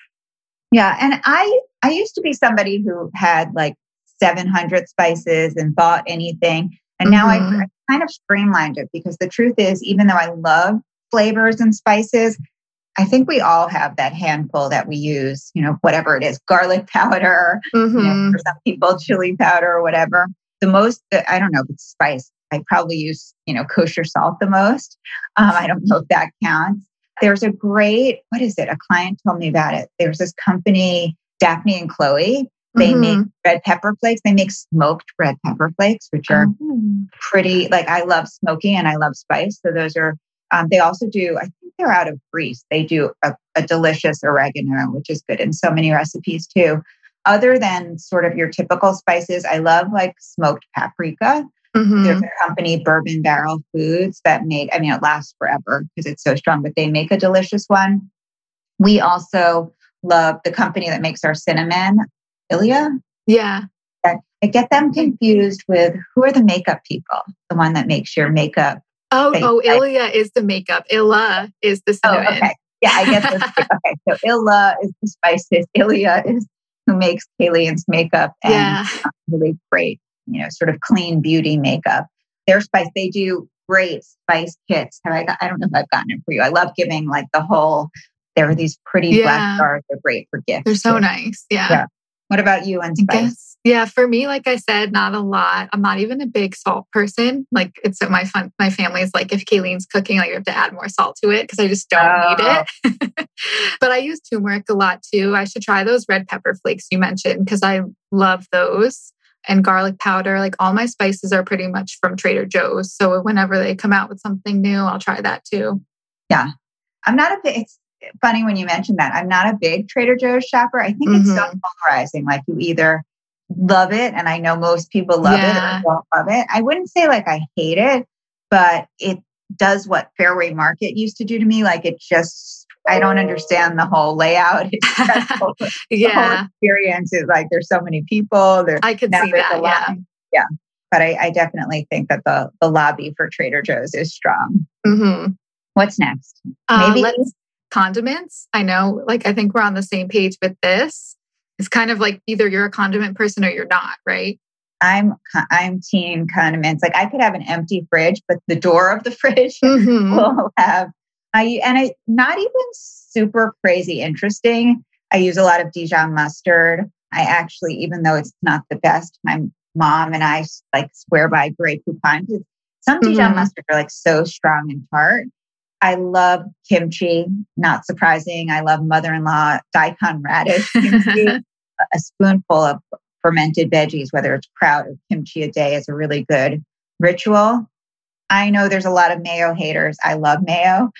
Yeah. And I, I used to be somebody who had like seven hundred spices and bought anything. And now mm-hmm. I've kind of streamlined it, because the truth is, even though I love flavors and spices, I think we all have that handful that we use, you know, whatever it is, garlic powder, mm-hmm. you know, for some people, chili powder or whatever. The most, I don't know if it's spice, I probably use, you know, kosher salt the most. Um, I don't know if that counts. There's a great, what is it? A client told me about it. There's this company, Daphne and Chloe. They mm-hmm. make red pepper flakes. They make smoked red pepper flakes, which are mm-hmm. pretty, like, I love smoky and I love spice. So those are, um, they also do, I think they're out of Greece. They do a, a delicious oregano, which is good in so many recipes too. Other than sort of your typical spices, I love like smoked paprika. Mm-hmm. There's a company, Bourbon Barrel Foods, that make, I mean, it lasts forever because it's so strong, but they make a delicious one. We also love the company that makes our cinnamon. Ilia? Yeah. I get them confused with, who are the makeup people? The one that makes your makeup. Oh, face. oh, Ilia is the makeup. Illa is the cinnamon. Oh, okay. Yeah, I get those two. Okay, so Illa is the spices. Ilia is who makes Kayleen's makeup, and yeah. um, really great, you know, sort of clean beauty makeup. Their spice, they do great spice kits. Have I got, I don't know if I've gotten it for you. I love giving like the whole, there are these pretty yeah. black jars. They're great for gifts. They're so too. nice. Yeah. yeah. What about you and spice? Guess, yeah, for me, like I said, not a lot. I'm not even a big salt person. Like, it's so my fun, my family is like, if Kayleen's cooking, like, you have to add more salt to it, because I just don't oh. need it. But I use turmeric a lot too. I should try those red pepper flakes you mentioned, because I love those. And garlic powder, like all my spices are pretty much from Trader Joe's. So whenever they come out with something new, I'll try that too. Yeah. I'm not a big, it's funny when you mentioned that. I'm not a big Trader Joe's shopper. I think mm-hmm. it's so polarizing. Like, you either love it, and I know most people love yeah. it, or don't love it. I wouldn't say like I hate it, but it does what Fairway Market used to do to me. Like, it just, I don't understand the whole layout. It's stressful. yeah. The whole experience is like, there's so many people. There, I could see that. Yeah. yeah. But I, I definitely think that the, the lobby for Trader Joe's is strong. Mm-hmm. What's next? Uh, Maybe let's- Condiments. I know, like, I think we're on the same page with this. It's kind of like either you're a condiment person or you're not, right? I'm I'm team condiments. Like, I could have an empty fridge, but the door of the fridge mm-hmm. will have, I and I not even super crazy interesting. I use a lot of Dijon mustard. I actually, even though it's not the best, my mom and I like swear by Grey Poupon. Some Dijon mm-hmm. mustard are like so strong and tart. I love kimchi, not surprising. I love mother-in-law daikon radish kimchi. A spoonful of fermented veggies, whether it's kraut or kimchi a day, is a really good ritual. I know there's a lot of mayo haters. I love mayo.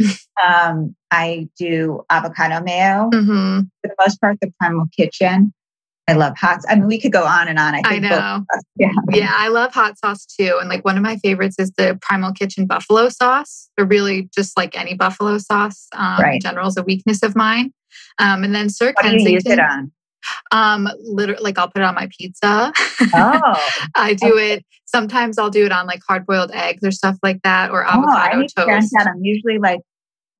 um, I do avocado mayo. Mm-hmm. For the most part, the Primal Kitchen. I love hot sauce. I mean, we could go on and on. I, think I know. Both yeah. yeah, I love hot sauce too. And like one of my favorites is the Primal Kitchen buffalo sauce, or really just like any buffalo sauce um, right. in general is a weakness of mine. Um, and then Sir what Kensington. What do you use it on? Um, literally, like I'll put it on my pizza. Oh, I do okay. it. Sometimes I'll do it on like hard boiled eggs or stuff like that, or avocado oh, I need toast. To I'm usually like,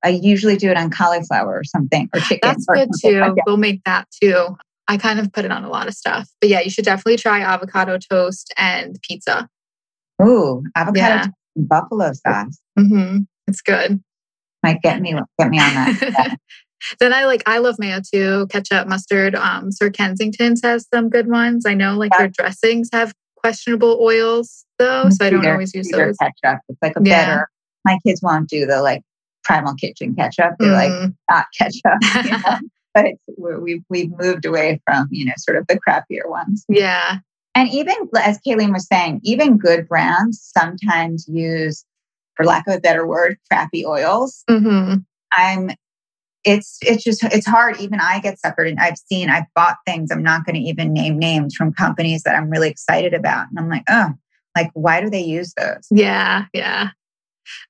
I usually do it on cauliflower or something, or chicken. That's or good too. Like that. We'll make that too. I kind of put it on a lot of stuff, but yeah, you should definitely try avocado toast and pizza. Ooh, avocado yeah. toast and buffalo sauce. Mm-hmm. It's good. Might get me, get me on that. Yeah. Then I like, I love mayo too, ketchup, mustard. Um, Sir Kensington's has some good ones. I know like yeah. their dressings have questionable oils though, so I don't either, always use those. Ketchup. It's like a yeah. better, my kids won't do the like Primal Kitchen ketchup. They're mm. like not ketchup, you know? But it's, we've, we've moved away from, you know, sort of the crappier ones. Yeah. And even as Kayleen was saying, even good brands sometimes use, for lack of a better word, crappy oils. Mm-hmm. I'm, It's it's just, it's hard. Even I get suckered in. I've seen, I've bought things. I'm not going to even name names from companies that I'm really excited about. And I'm like, oh, like, why do they use those? Yeah. Yeah.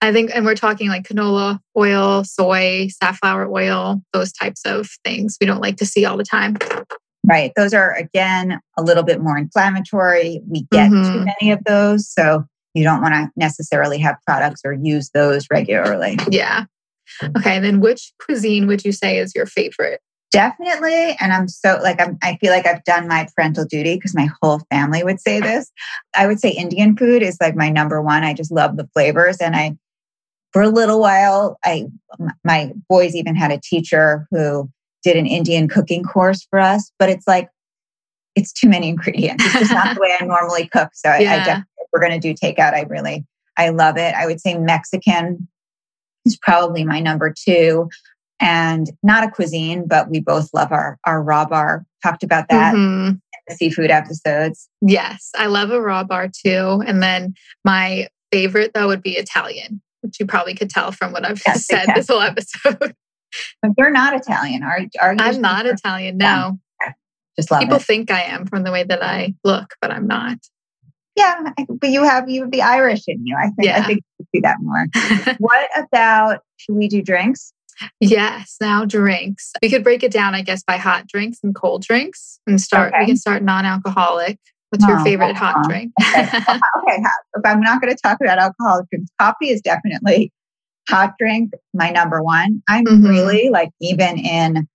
I think, and we're talking like canola oil, soy, safflower oil, those types of things we don't like to see all the time. Right. Those are, again, a little bit more inflammatory. We get mm-hmm. too many of those. So you don't want to necessarily have products or use those regularly. Yeah. Okay, then which cuisine would you say is your favorite? Definitely, and I'm so like I'm, I feel like I've done my parental duty because my whole family would say this. I would say Indian food is like my number one. I just love the flavors, and I for a little while, I my boys even had a teacher who did an Indian cooking course for us. But it's like it's too many ingredients. It's just not the way I normally cook. So yeah. I, I definitely, if we're going to do takeout, I really I love it. I would say Mexican. It's probably my number two, and not a cuisine, but we both love our, our raw bar. Talked about that mm-hmm. in the seafood episodes. Yes, I love a raw bar too. And then my favorite though would be Italian, which you probably could tell from what I've yes, said exactly. this whole episode. But you're not Italian, are, are you? I'm not Italian, no. Yeah. Just love People it. think I am from the way that I look, but I'm not. Yeah, but you have you have the Irish in you. I think yeah. I think you see that more. What about, should we do drinks? Yes, now drinks. We could break it down, I guess, by hot drinks and cold drinks, and start. Okay. We can start non-alcoholic. What's oh, your favorite hot on. drink? Okay, okay. Hot. If I'm not going to talk about alcoholic drinks, coffee is definitely hot drink. My number one. I'm mm-hmm. really like even in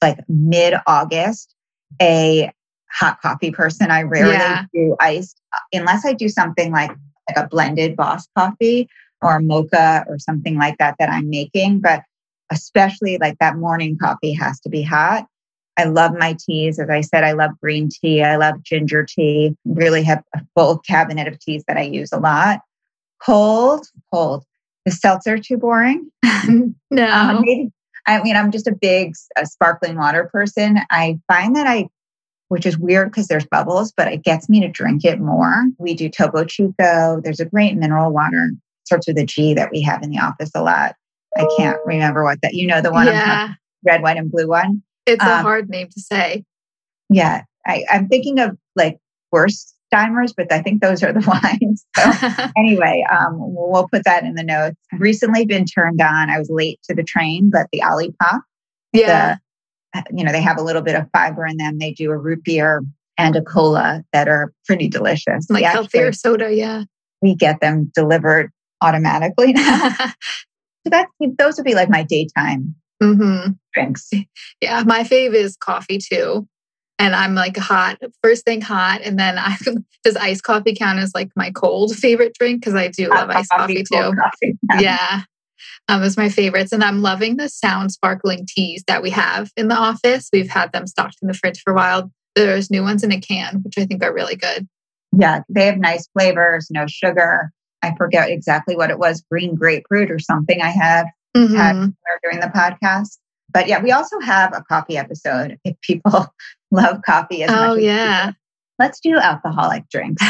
like mid-August a. hot coffee person. I rarely yeah. do iced unless I do something like, like a blended Boss coffee or a mocha or something like that that I'm making. But especially like that morning coffee has to be hot. I love my teas. As I said, I love green tea. I love ginger tea. Really have a full cabinet of teas that I use a lot. Cold, cold. Is seltzer too boring? No. Um, maybe, I mean, I'm just a big a sparkling water person. I find that I which is weird because there's bubbles, but it gets me to drink it more. We do Topo Chico. There's a great mineral water, starts with a G, that we have in the office a lot. I can't remember what that, you know, the one, yeah. red, white, and blue one. It's um, a hard name to say. Yeah. I, I'm thinking of like Wertheimers, but I think those are the wines. So anyway, um, we'll put that in the notes. Recently been turned on. I was late to the train, but the Olipop. Yeah. The, you know, they have a little bit of fiber in them. They do a root beer and a cola that are pretty delicious. Like actually, healthier soda, yeah. We get them delivered automatically now. So that those would be like my daytime mm-hmm. drinks. Yeah, my fave is coffee too. And I'm like hot, first thing hot. And then I does iced coffee count as like my cold favorite drink? Because I do love uh, iced coffee, coffee too. Coffee, yeah. yeah. Um, it's my favorites. And I'm loving the Sound sparkling teas that we have in the office. We've had them stocked in the fridge for a while. There's new ones in a can, which I think are really good. Yeah, they have nice flavors, no sugar. I forget exactly what it was, green grapefruit or something I have mm-hmm. had during the podcast. But yeah, we also have a coffee episode if people love coffee as oh, much as yeah. people. Let's do alcoholic drinks.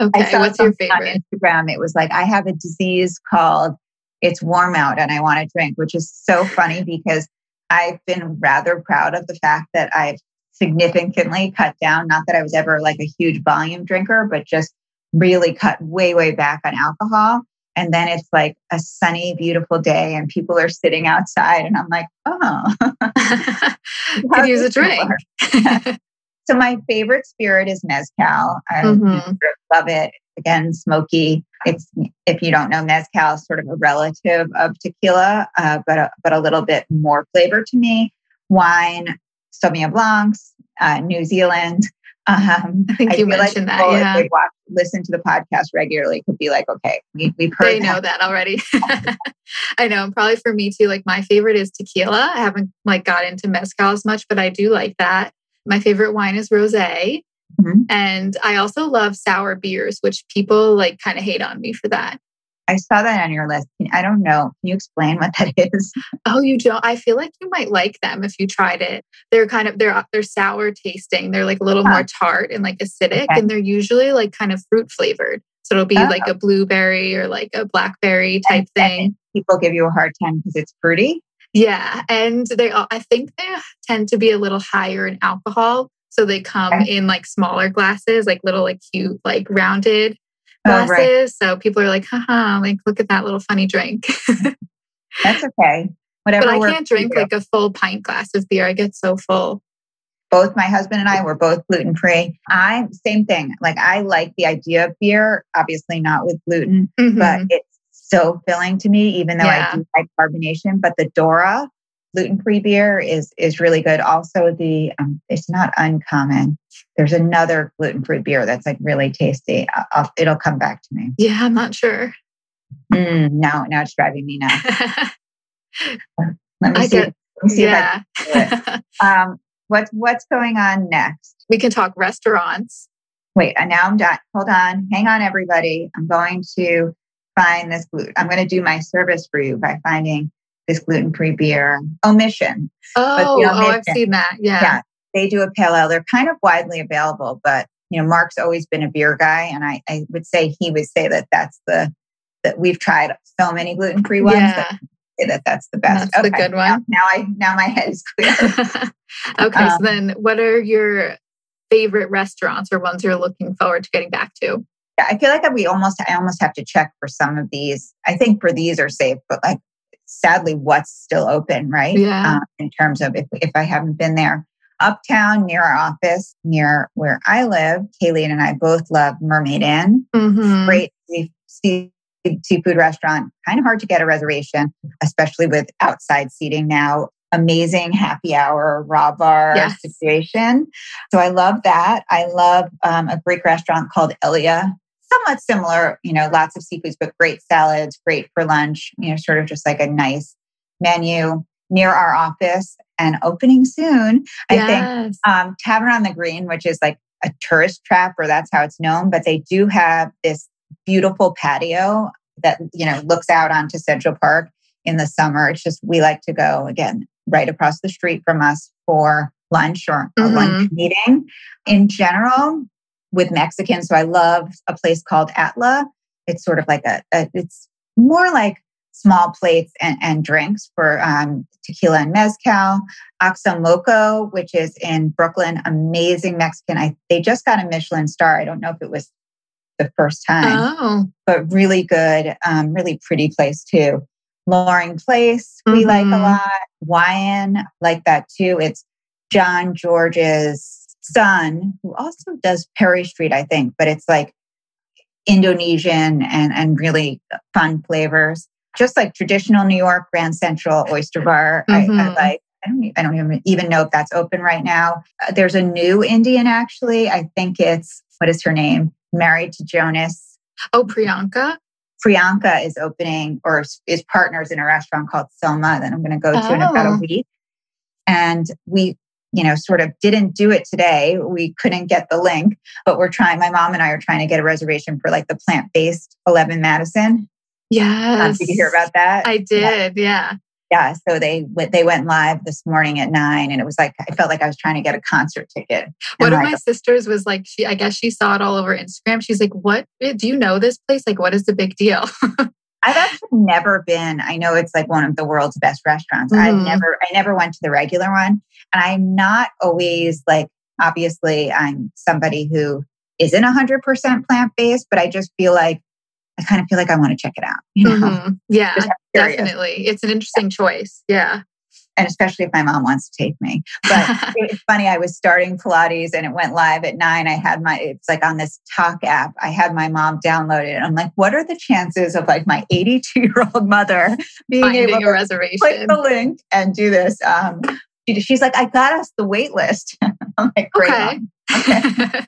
Okay, what's your favorite? On Instagram, it was like, I have a disease called It's Warm Out and I Want to Drink, which is so funny because I've been rather proud of the fact that I've significantly cut down. Not that I was ever like a huge volume drinker, but just really cut way, way back on alcohol. And then it's like a sunny, beautiful day and people are sitting outside and I'm like, oh, could use a drink. So my favorite spirit is mezcal. I mm-hmm. love it. Again, smoky. It's, if you don't know, mezcal is sort of a relative of tequila, uh, but, a, but a little bit more flavor to me. Wine, Sauvignon Blancs, uh, New Zealand. Um, I think I you mentioned like that. Yeah. If they watch, listen to the podcast regularly, could be like, okay, we, we've heard They that. know that already. I know. And probably for me too, like my favorite is tequila. I haven't like got into mezcal as much, but I do like that. My favorite wine is rosé. Mm-hmm. And I also love sour beers, which people like kind of hate on me for that. I saw that on your list. I don't know. Can you explain what that is? Oh, you don't? I feel like you might like them if you tried it. They're kind of, they're they're sour tasting. They're like a little huh. more tart and like acidic. Okay. And they're usually like kind of fruit flavored. So it'll be oh. like a blueberry or like a blackberry type and, thing. And people give you a hard time because it's fruity. Yeah. And they, I think they tend to be a little higher in alcohol. So they come okay. in like smaller glasses, like little, like cute, like rounded glasses. Oh, right. So people are like, haha, like look at that little funny drink. That's okay. Whatever. But I can't drink like a full pint glass of beer. I get so full. Both my husband and I were both gluten-free. I, same thing. Like I like the idea of beer, obviously not with gluten, mm-hmm. but it so filling to me, even though yeah. I do like carbonation. But the Dora gluten-free beer is is really good. Also, the um, it's not uncommon. There's another gluten-free beer that's like really tasty. I'll, I'll, it'll come back to me. Yeah, I'm not sure. Mm, now, now it's driving me nuts. Let me I see. Get, Let me see yeah. if I can do it. Um, what, what's going on next? We can talk restaurants. Wait, now I'm done. Hold on. Hang on, everybody. I'm going to... find this gluten. I'm going to do my service for you by finding this gluten-free beer omission. Oh, omission, oh I've seen that. Yeah. yeah. They do a pale ale. They're kind of widely available, but you know, Mark's always been a beer guy. And I, I would say he would say that that's the, that we've tried so many gluten-free ones yeah. that, that that's the best. That's okay, the good one. Now, now I, now my head is clear. Okay. Um, so then what are your favorite restaurants or ones you're looking forward to getting back to? I feel like we almost, I almost have to check for some of these. I think for these are safe, but like, sadly, what's still open, right? Yeah. Um, in terms of if, if I haven't been there. Uptown, near our office, near where I live, Kayleen and I both love Mermaid Inn. Mm-hmm. Great seafood, seafood restaurant. Kind of hard to get a reservation, especially with outside seating now. Amazing happy hour, raw bar yes. situation. So I love that. I love um, a Greek restaurant called Elia. Somewhat similar, you know, lots of seafoods, but great salads, great for lunch, you know, sort of just like a nice menu near our office and opening soon. I yes. think um, Tavern on the Green, which is like a tourist trap, or that's how it's known, but they do have this beautiful patio that, you know, looks out onto Central Park in the summer. It's just, we like to go again, right across the street from us for lunch or a mm-hmm. lunch meeting. In general, with Mexicans. So I love a place called Atla. It's sort of like a, a it's more like small plates and, and drinks for um, tequila and mezcal. Oxomoco, which is in Brooklyn, amazing Mexican. I, they just got a Michelin star. I don't know if it was the first time, oh. but really good, um, really pretty place too. Loring Place, we mm-hmm. like a lot. Hawaiian, like that too. It's John George's son, who also does Perry Street, I think, but it's like Indonesian and, and really fun flavors. Just like traditional New York, Grand Central Oyster Bar. Mm-hmm. I, I like. I don't, I don't even know if that's open right now. Uh, there's a new Indian, actually. I think it's, what is her name? Married to Jonas. Oh, Priyanka? Priyanka is opening or is partners in a restaurant called Selma that I'm going to go to oh. in about a week. And we you know, sort of didn't do it today. We couldn't get the link, but we're trying, my mom and I are trying to get a reservation for like the plant-based eleven Madison. Yes. Um, did you hear about that? I did. Yeah. Yeah. yeah so they, they went live this morning at nine and it was like, I felt like I was trying to get a concert ticket. One of my sisters was like, she, I guess she saw it all over Instagram. She's like, what, do you know this place? Like, what is the big deal? I've actually never been. I know it's like one of the world's best restaurants. Mm. I've never, I never went to the regular one. And I'm not always like, obviously I'm somebody who isn't a hundred percent plant-based, but I just feel like, I kind of feel like I want to check it out. You know? Mm-hmm. Yeah, definitely. It's an interesting yeah. choice. Yeah. And especially if my mom wants to take me. But it's funny, I was starting Pilates and it went live at nine. I had my, it's like on this Talk app, I had my mom download it. And I'm like, what are the chances of like my eighty-two-year-old mother being Finding able to a reservation. click the link and do this? Um, she, she's like, I got us the wait list. I'm like, great. Okay. okay.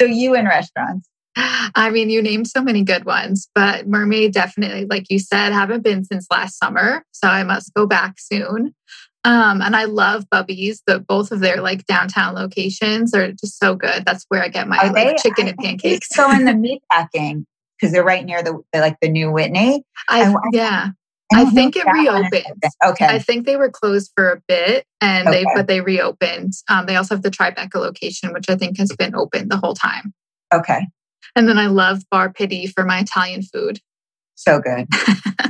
So you in restaurants. I mean, you named so many good ones, but Mermaid definitely, like you said, haven't been since last summer. So I must go back soon. Um, and I love Bubby's, the, both of their like downtown locations are just so good. That's where I get my like, they, chicken I, and pancakes. So in the meatpacking, because they're right near the like the new Whitney. I, I yeah. I, I think it reopened. Okay. I think they were closed for a bit and okay. they, but they reopened. Um, they also have the Tribeca location, which I think has been open the whole time. Okay. And then I love Bar Pitti for my Italian food. So good.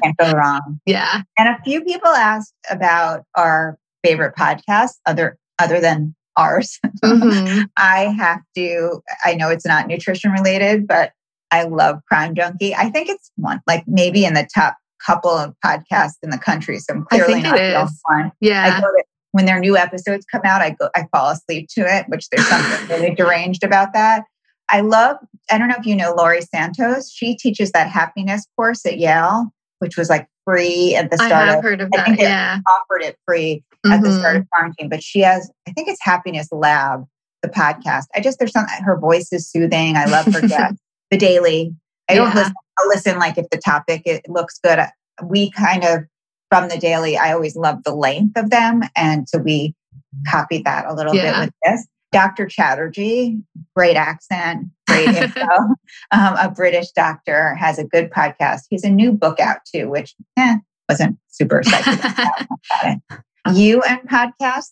Can't go wrong. Yeah. And a few people asked about our favorite podcasts other other than ours. Mm-hmm. I have to, I know it's not nutrition related, but I love Crime Junkie. I think it's one, like maybe in the top couple of podcasts in the country. So I'm clearly not the one. Yeah. I go to, when their new episodes come out, I go, I fall asleep to it, which there's something really deranged about that. I love, I don't know if you know Lori Santos. She teaches that happiness course at Yale, which was like free at the start. I have of, heard of I that, think yeah. offered it free mm-hmm. at the start of quarantine, but she has, I think it's Happiness Lab, the podcast. I just, there's something, her voice is soothing. I love her guest. The Daily. I don't yeah. listen, I'll listen like if the topic, it looks good. We kind of, from The Daily, I always love the length of them. And so we copied that a little yeah. bit with this. Doctor Chatterjee, great accent, great info. um, a British doctor has a good podcast. He's a new book out too, which eh, wasn't super excited about it. You and podcasts?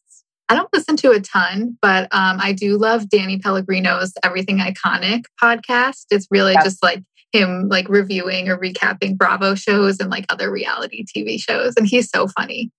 I don't listen to a ton, but um, I do love Danny Pellegrino's Everything Iconic podcast. It's really yep. just like him like reviewing or recapping Bravo shows and like other reality T V shows. And he's so funny.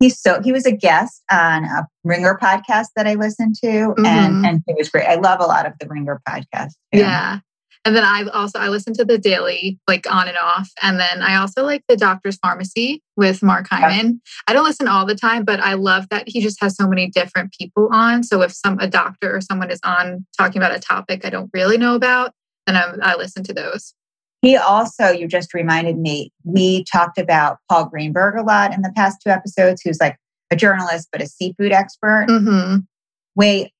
He's so, he was a guest on a Ringer podcast that I listened to mm-hmm. and, and it was great. I love a lot of the Ringer podcast. Too. Yeah. And then I also, I listened to The Daily, like on and off. And then I also like The Doctor's Pharmacy with Mark Hyman. Yep. I don't listen all the time, but I love that he just has so many different people on. So if some, a doctor or someone is on talking about a topic I don't really know about, then I, I listen to those. He also, you just reminded me, we talked about Paul Greenberg a lot in the past two episodes, who's like a journalist, but a seafood expert. Mm-hmm. Wait,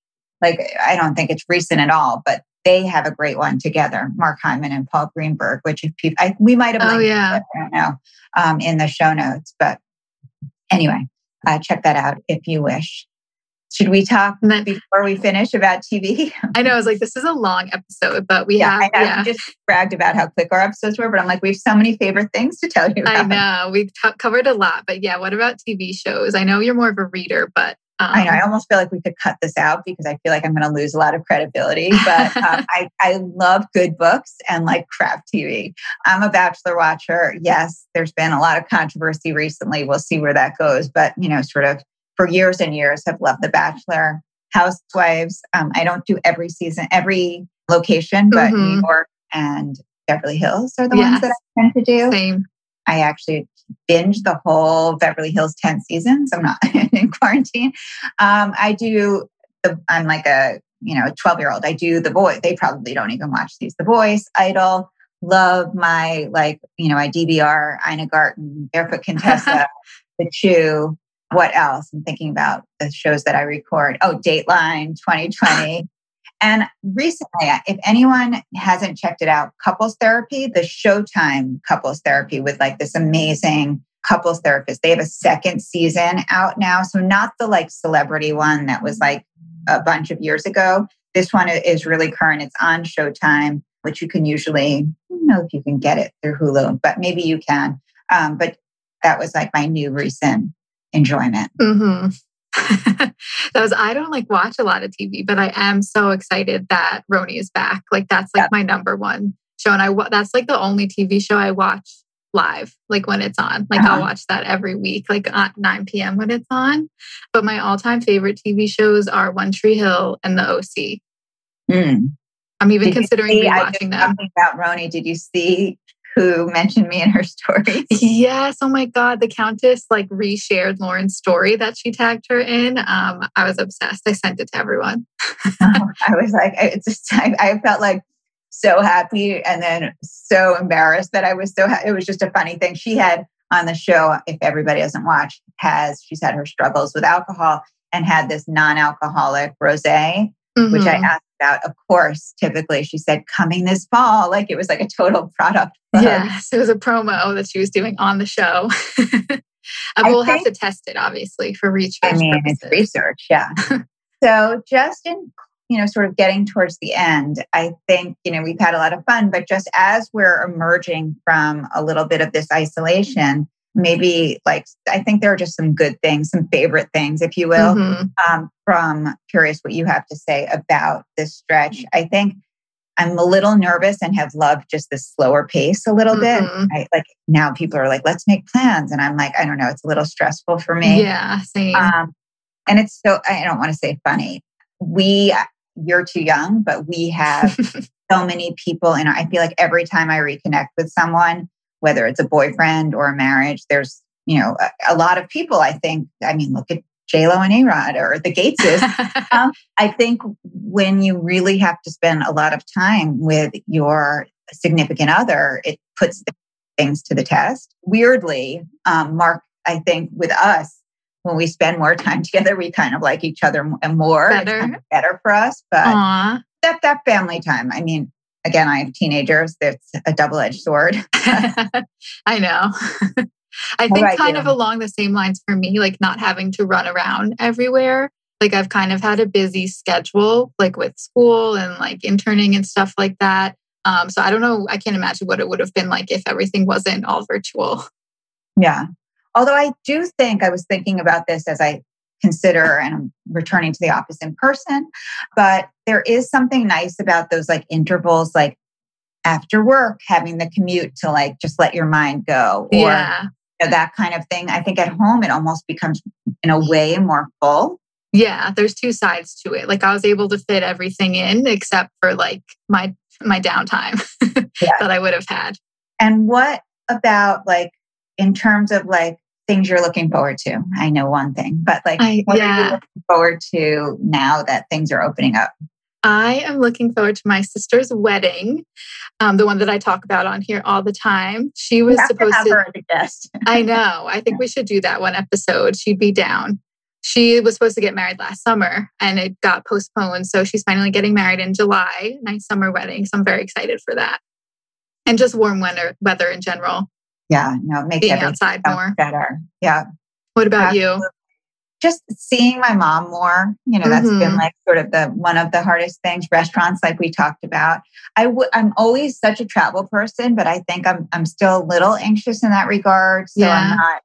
like, I don't think it's recent at all, but they have a great one together, Mark Hyman and Paul Greenberg, which if people, I, we might have linked oh, yeah. it, I don't know, um, in the show notes. But anyway, uh, check that out if you wish. Should we talk before we finish about T V? I know. I was like, this is a long episode, but we yeah, have... I know. Yeah. We just bragged about how quick our episodes were, but I'm like, we have so many favorite things to tell you about. I know. We've t- covered a lot, but yeah, what about T V shows? I know you're more of a reader, but... Um... I know. I almost feel like we could cut this out because I feel like I'm going to lose a lot of credibility, but um, I, I love good books and like crap T V. I'm a Bachelor watcher. Yes, there's been a lot of controversy recently. We'll see where that goes, but you know, sort of for years and years have loved The Bachelor, Housewives. Um, I don't do every season, every location, but mm-hmm. New York and Beverly Hills are the yes. ones that I tend to do. Same. I actually binge the whole Beverly Hills ten seasons. I'm not in quarantine. Um, I do, the, I'm like a, you know, a twelve-year-old. I do The Voice. They probably don't even watch these. The Voice, Idol. Love my, like, you know, I D V R, Ina Garten, Barefoot Contessa, The Chew. What else? I'm thinking about the shows that I record. Oh, Dateline twenty twenty. And recently, if anyone hasn't checked it out, Couples Therapy, the Showtime Couples Therapy with like this amazing Couples Therapist. They have a second season out now. So not the like celebrity one that was like a bunch of years ago. This one is really current. It's on Showtime, which you can usually, I don't know if you can get it through Hulu, but maybe you can. Um, but that was like my new recent enjoyment. Mm-hmm. That was, I don't like watch a lot of T V, but I am so excited that Roni is back. Like that's like yep. my number one show. And I, that's like the only T V show I watch live, like when it's on, like uh-huh. I'll watch that every week, like at nine p.m. when it's on. But my all time favorite T V shows are One Tree Hill and The O C. Mm. I'm even did considering see, rewatching I them. About Roni, did you see who mentioned me in her story? Yes. Oh my God. The Countess like reshared Lauren's story that she tagged her in. Um, I was obsessed. I sent it to everyone. oh, I was like, it's just, I, I felt like so happy and then so embarrassed that I was so, ha- it was just a funny thing. She had on the show, if everybody doesn't watch, has, she's had her struggles with alcohol and had this non-alcoholic rosé, mm-hmm. which I asked about. Of course, typically she said coming this fall, like it was like a total product. Plug. Yes, it was a promo that she was doing on the show. I will have to test it obviously for research. I mean, purposes. It's research. Yeah. So just in, you know, sort of getting towards the end, I think, you know, we've had a lot of fun, but just as we're emerging from a little bit of this isolation, maybe like, I think there are just some good things, some favorite things, if you will, mm-hmm. um, from curious what you have to say about this stretch. I think I'm a little nervous and have loved just this slower pace a little mm-hmm. bit. Right? Like now people are like, let's make plans. And I'm like, I don't know, it's a little stressful for me. Yeah, same. Um, and it's so, I don't want to say funny. We, you're too young, but we have so many people. And I feel like every time I reconnect with someone, whether it's a boyfriend or a marriage, there's, you know, a, a lot of people, I think, I mean, look at J-Lo and A-Rod or the Gateses. um, I think when you really have to spend a lot of time with your significant other, it puts things to the test. Weirdly, um, Mark, I think with us, when we spend more time together, we kind of like each other more. Better, it's kind of better for us. But Aww. that that family time, I mean, again, I have teenagers. That's a double-edged sword. I know. I think right, kind yeah. of along the same lines for me, like not having to run around everywhere. Like I've kind of had a busy schedule, like with school and like interning and stuff like that. Um, so I don't know. I can't imagine what it would have been like if everything wasn't all virtual. Yeah. Although I do think I was thinking about this as I consider and I'm returning to the office in person, but there is something nice about those like intervals, like after work, having the commute to like just let your mind go or yeah. you know, that kind of thing. I think at home, it almost becomes in a way more full. Yeah, there's two sides to it. Like I was able to fit everything in except for like my, my downtime yeah. that I would have had. And what about like, in terms of like things you're looking forward to? I know one thing, but like I, what yeah. are you looking forward to now that things are opening up? I am looking forward to my sister's wedding, um, the one that I talk about on here all the time. She was supposed to have her as a guest. I know. I think we should do that one episode. She'd be down. She was supposed to get married last summer and it got postponed. So she's finally getting married in July. Nice summer wedding. So I'm very excited for that. And just warm winter weather in general. Yeah, no, it makes everything outside more better. Yeah. What about Absolutely. you? Just seeing my mom more. You know, mm-hmm. that's been like sort of the one of the hardest things. Restaurants, like we talked about. I w- I'm always such a travel person, but I think I'm I'm still a little anxious in that regard. So yeah. I'm not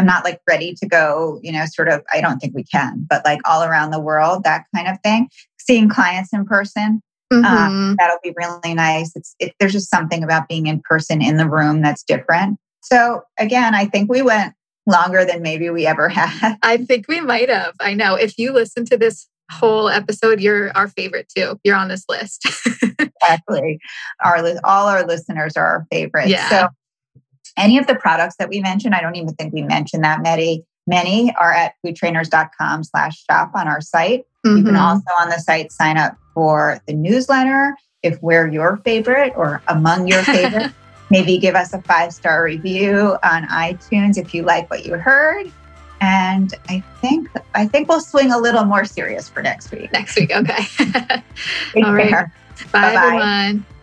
I'm not like ready to go. You know, sort of. I don't think we can, but like all around the world, that kind of thing. Seeing clients in person. Mm-hmm. Um, that'll be really nice. It's it, there's just something about being in person in the room that's different. So again, I think we went longer than maybe we ever had. I think we might have. I know. If you listen to this whole episode, you're our favorite too. You're on this list. Exactly. Our all our listeners are our favorites. Yeah. So any of the products that we mentioned, I don't even think we mentioned that many. Many are at foodtrainers.com slash shop on our site. Mm-hmm. You can also on the site sign up for the newsletter if we're your favorite or among your favorite. Maybe give us a five-star review on iTunes if you like what you heard. And I think I think we'll swing a little more serious for next week. Next week, okay. Take All care. Right. Bye, Bye-bye. everyone.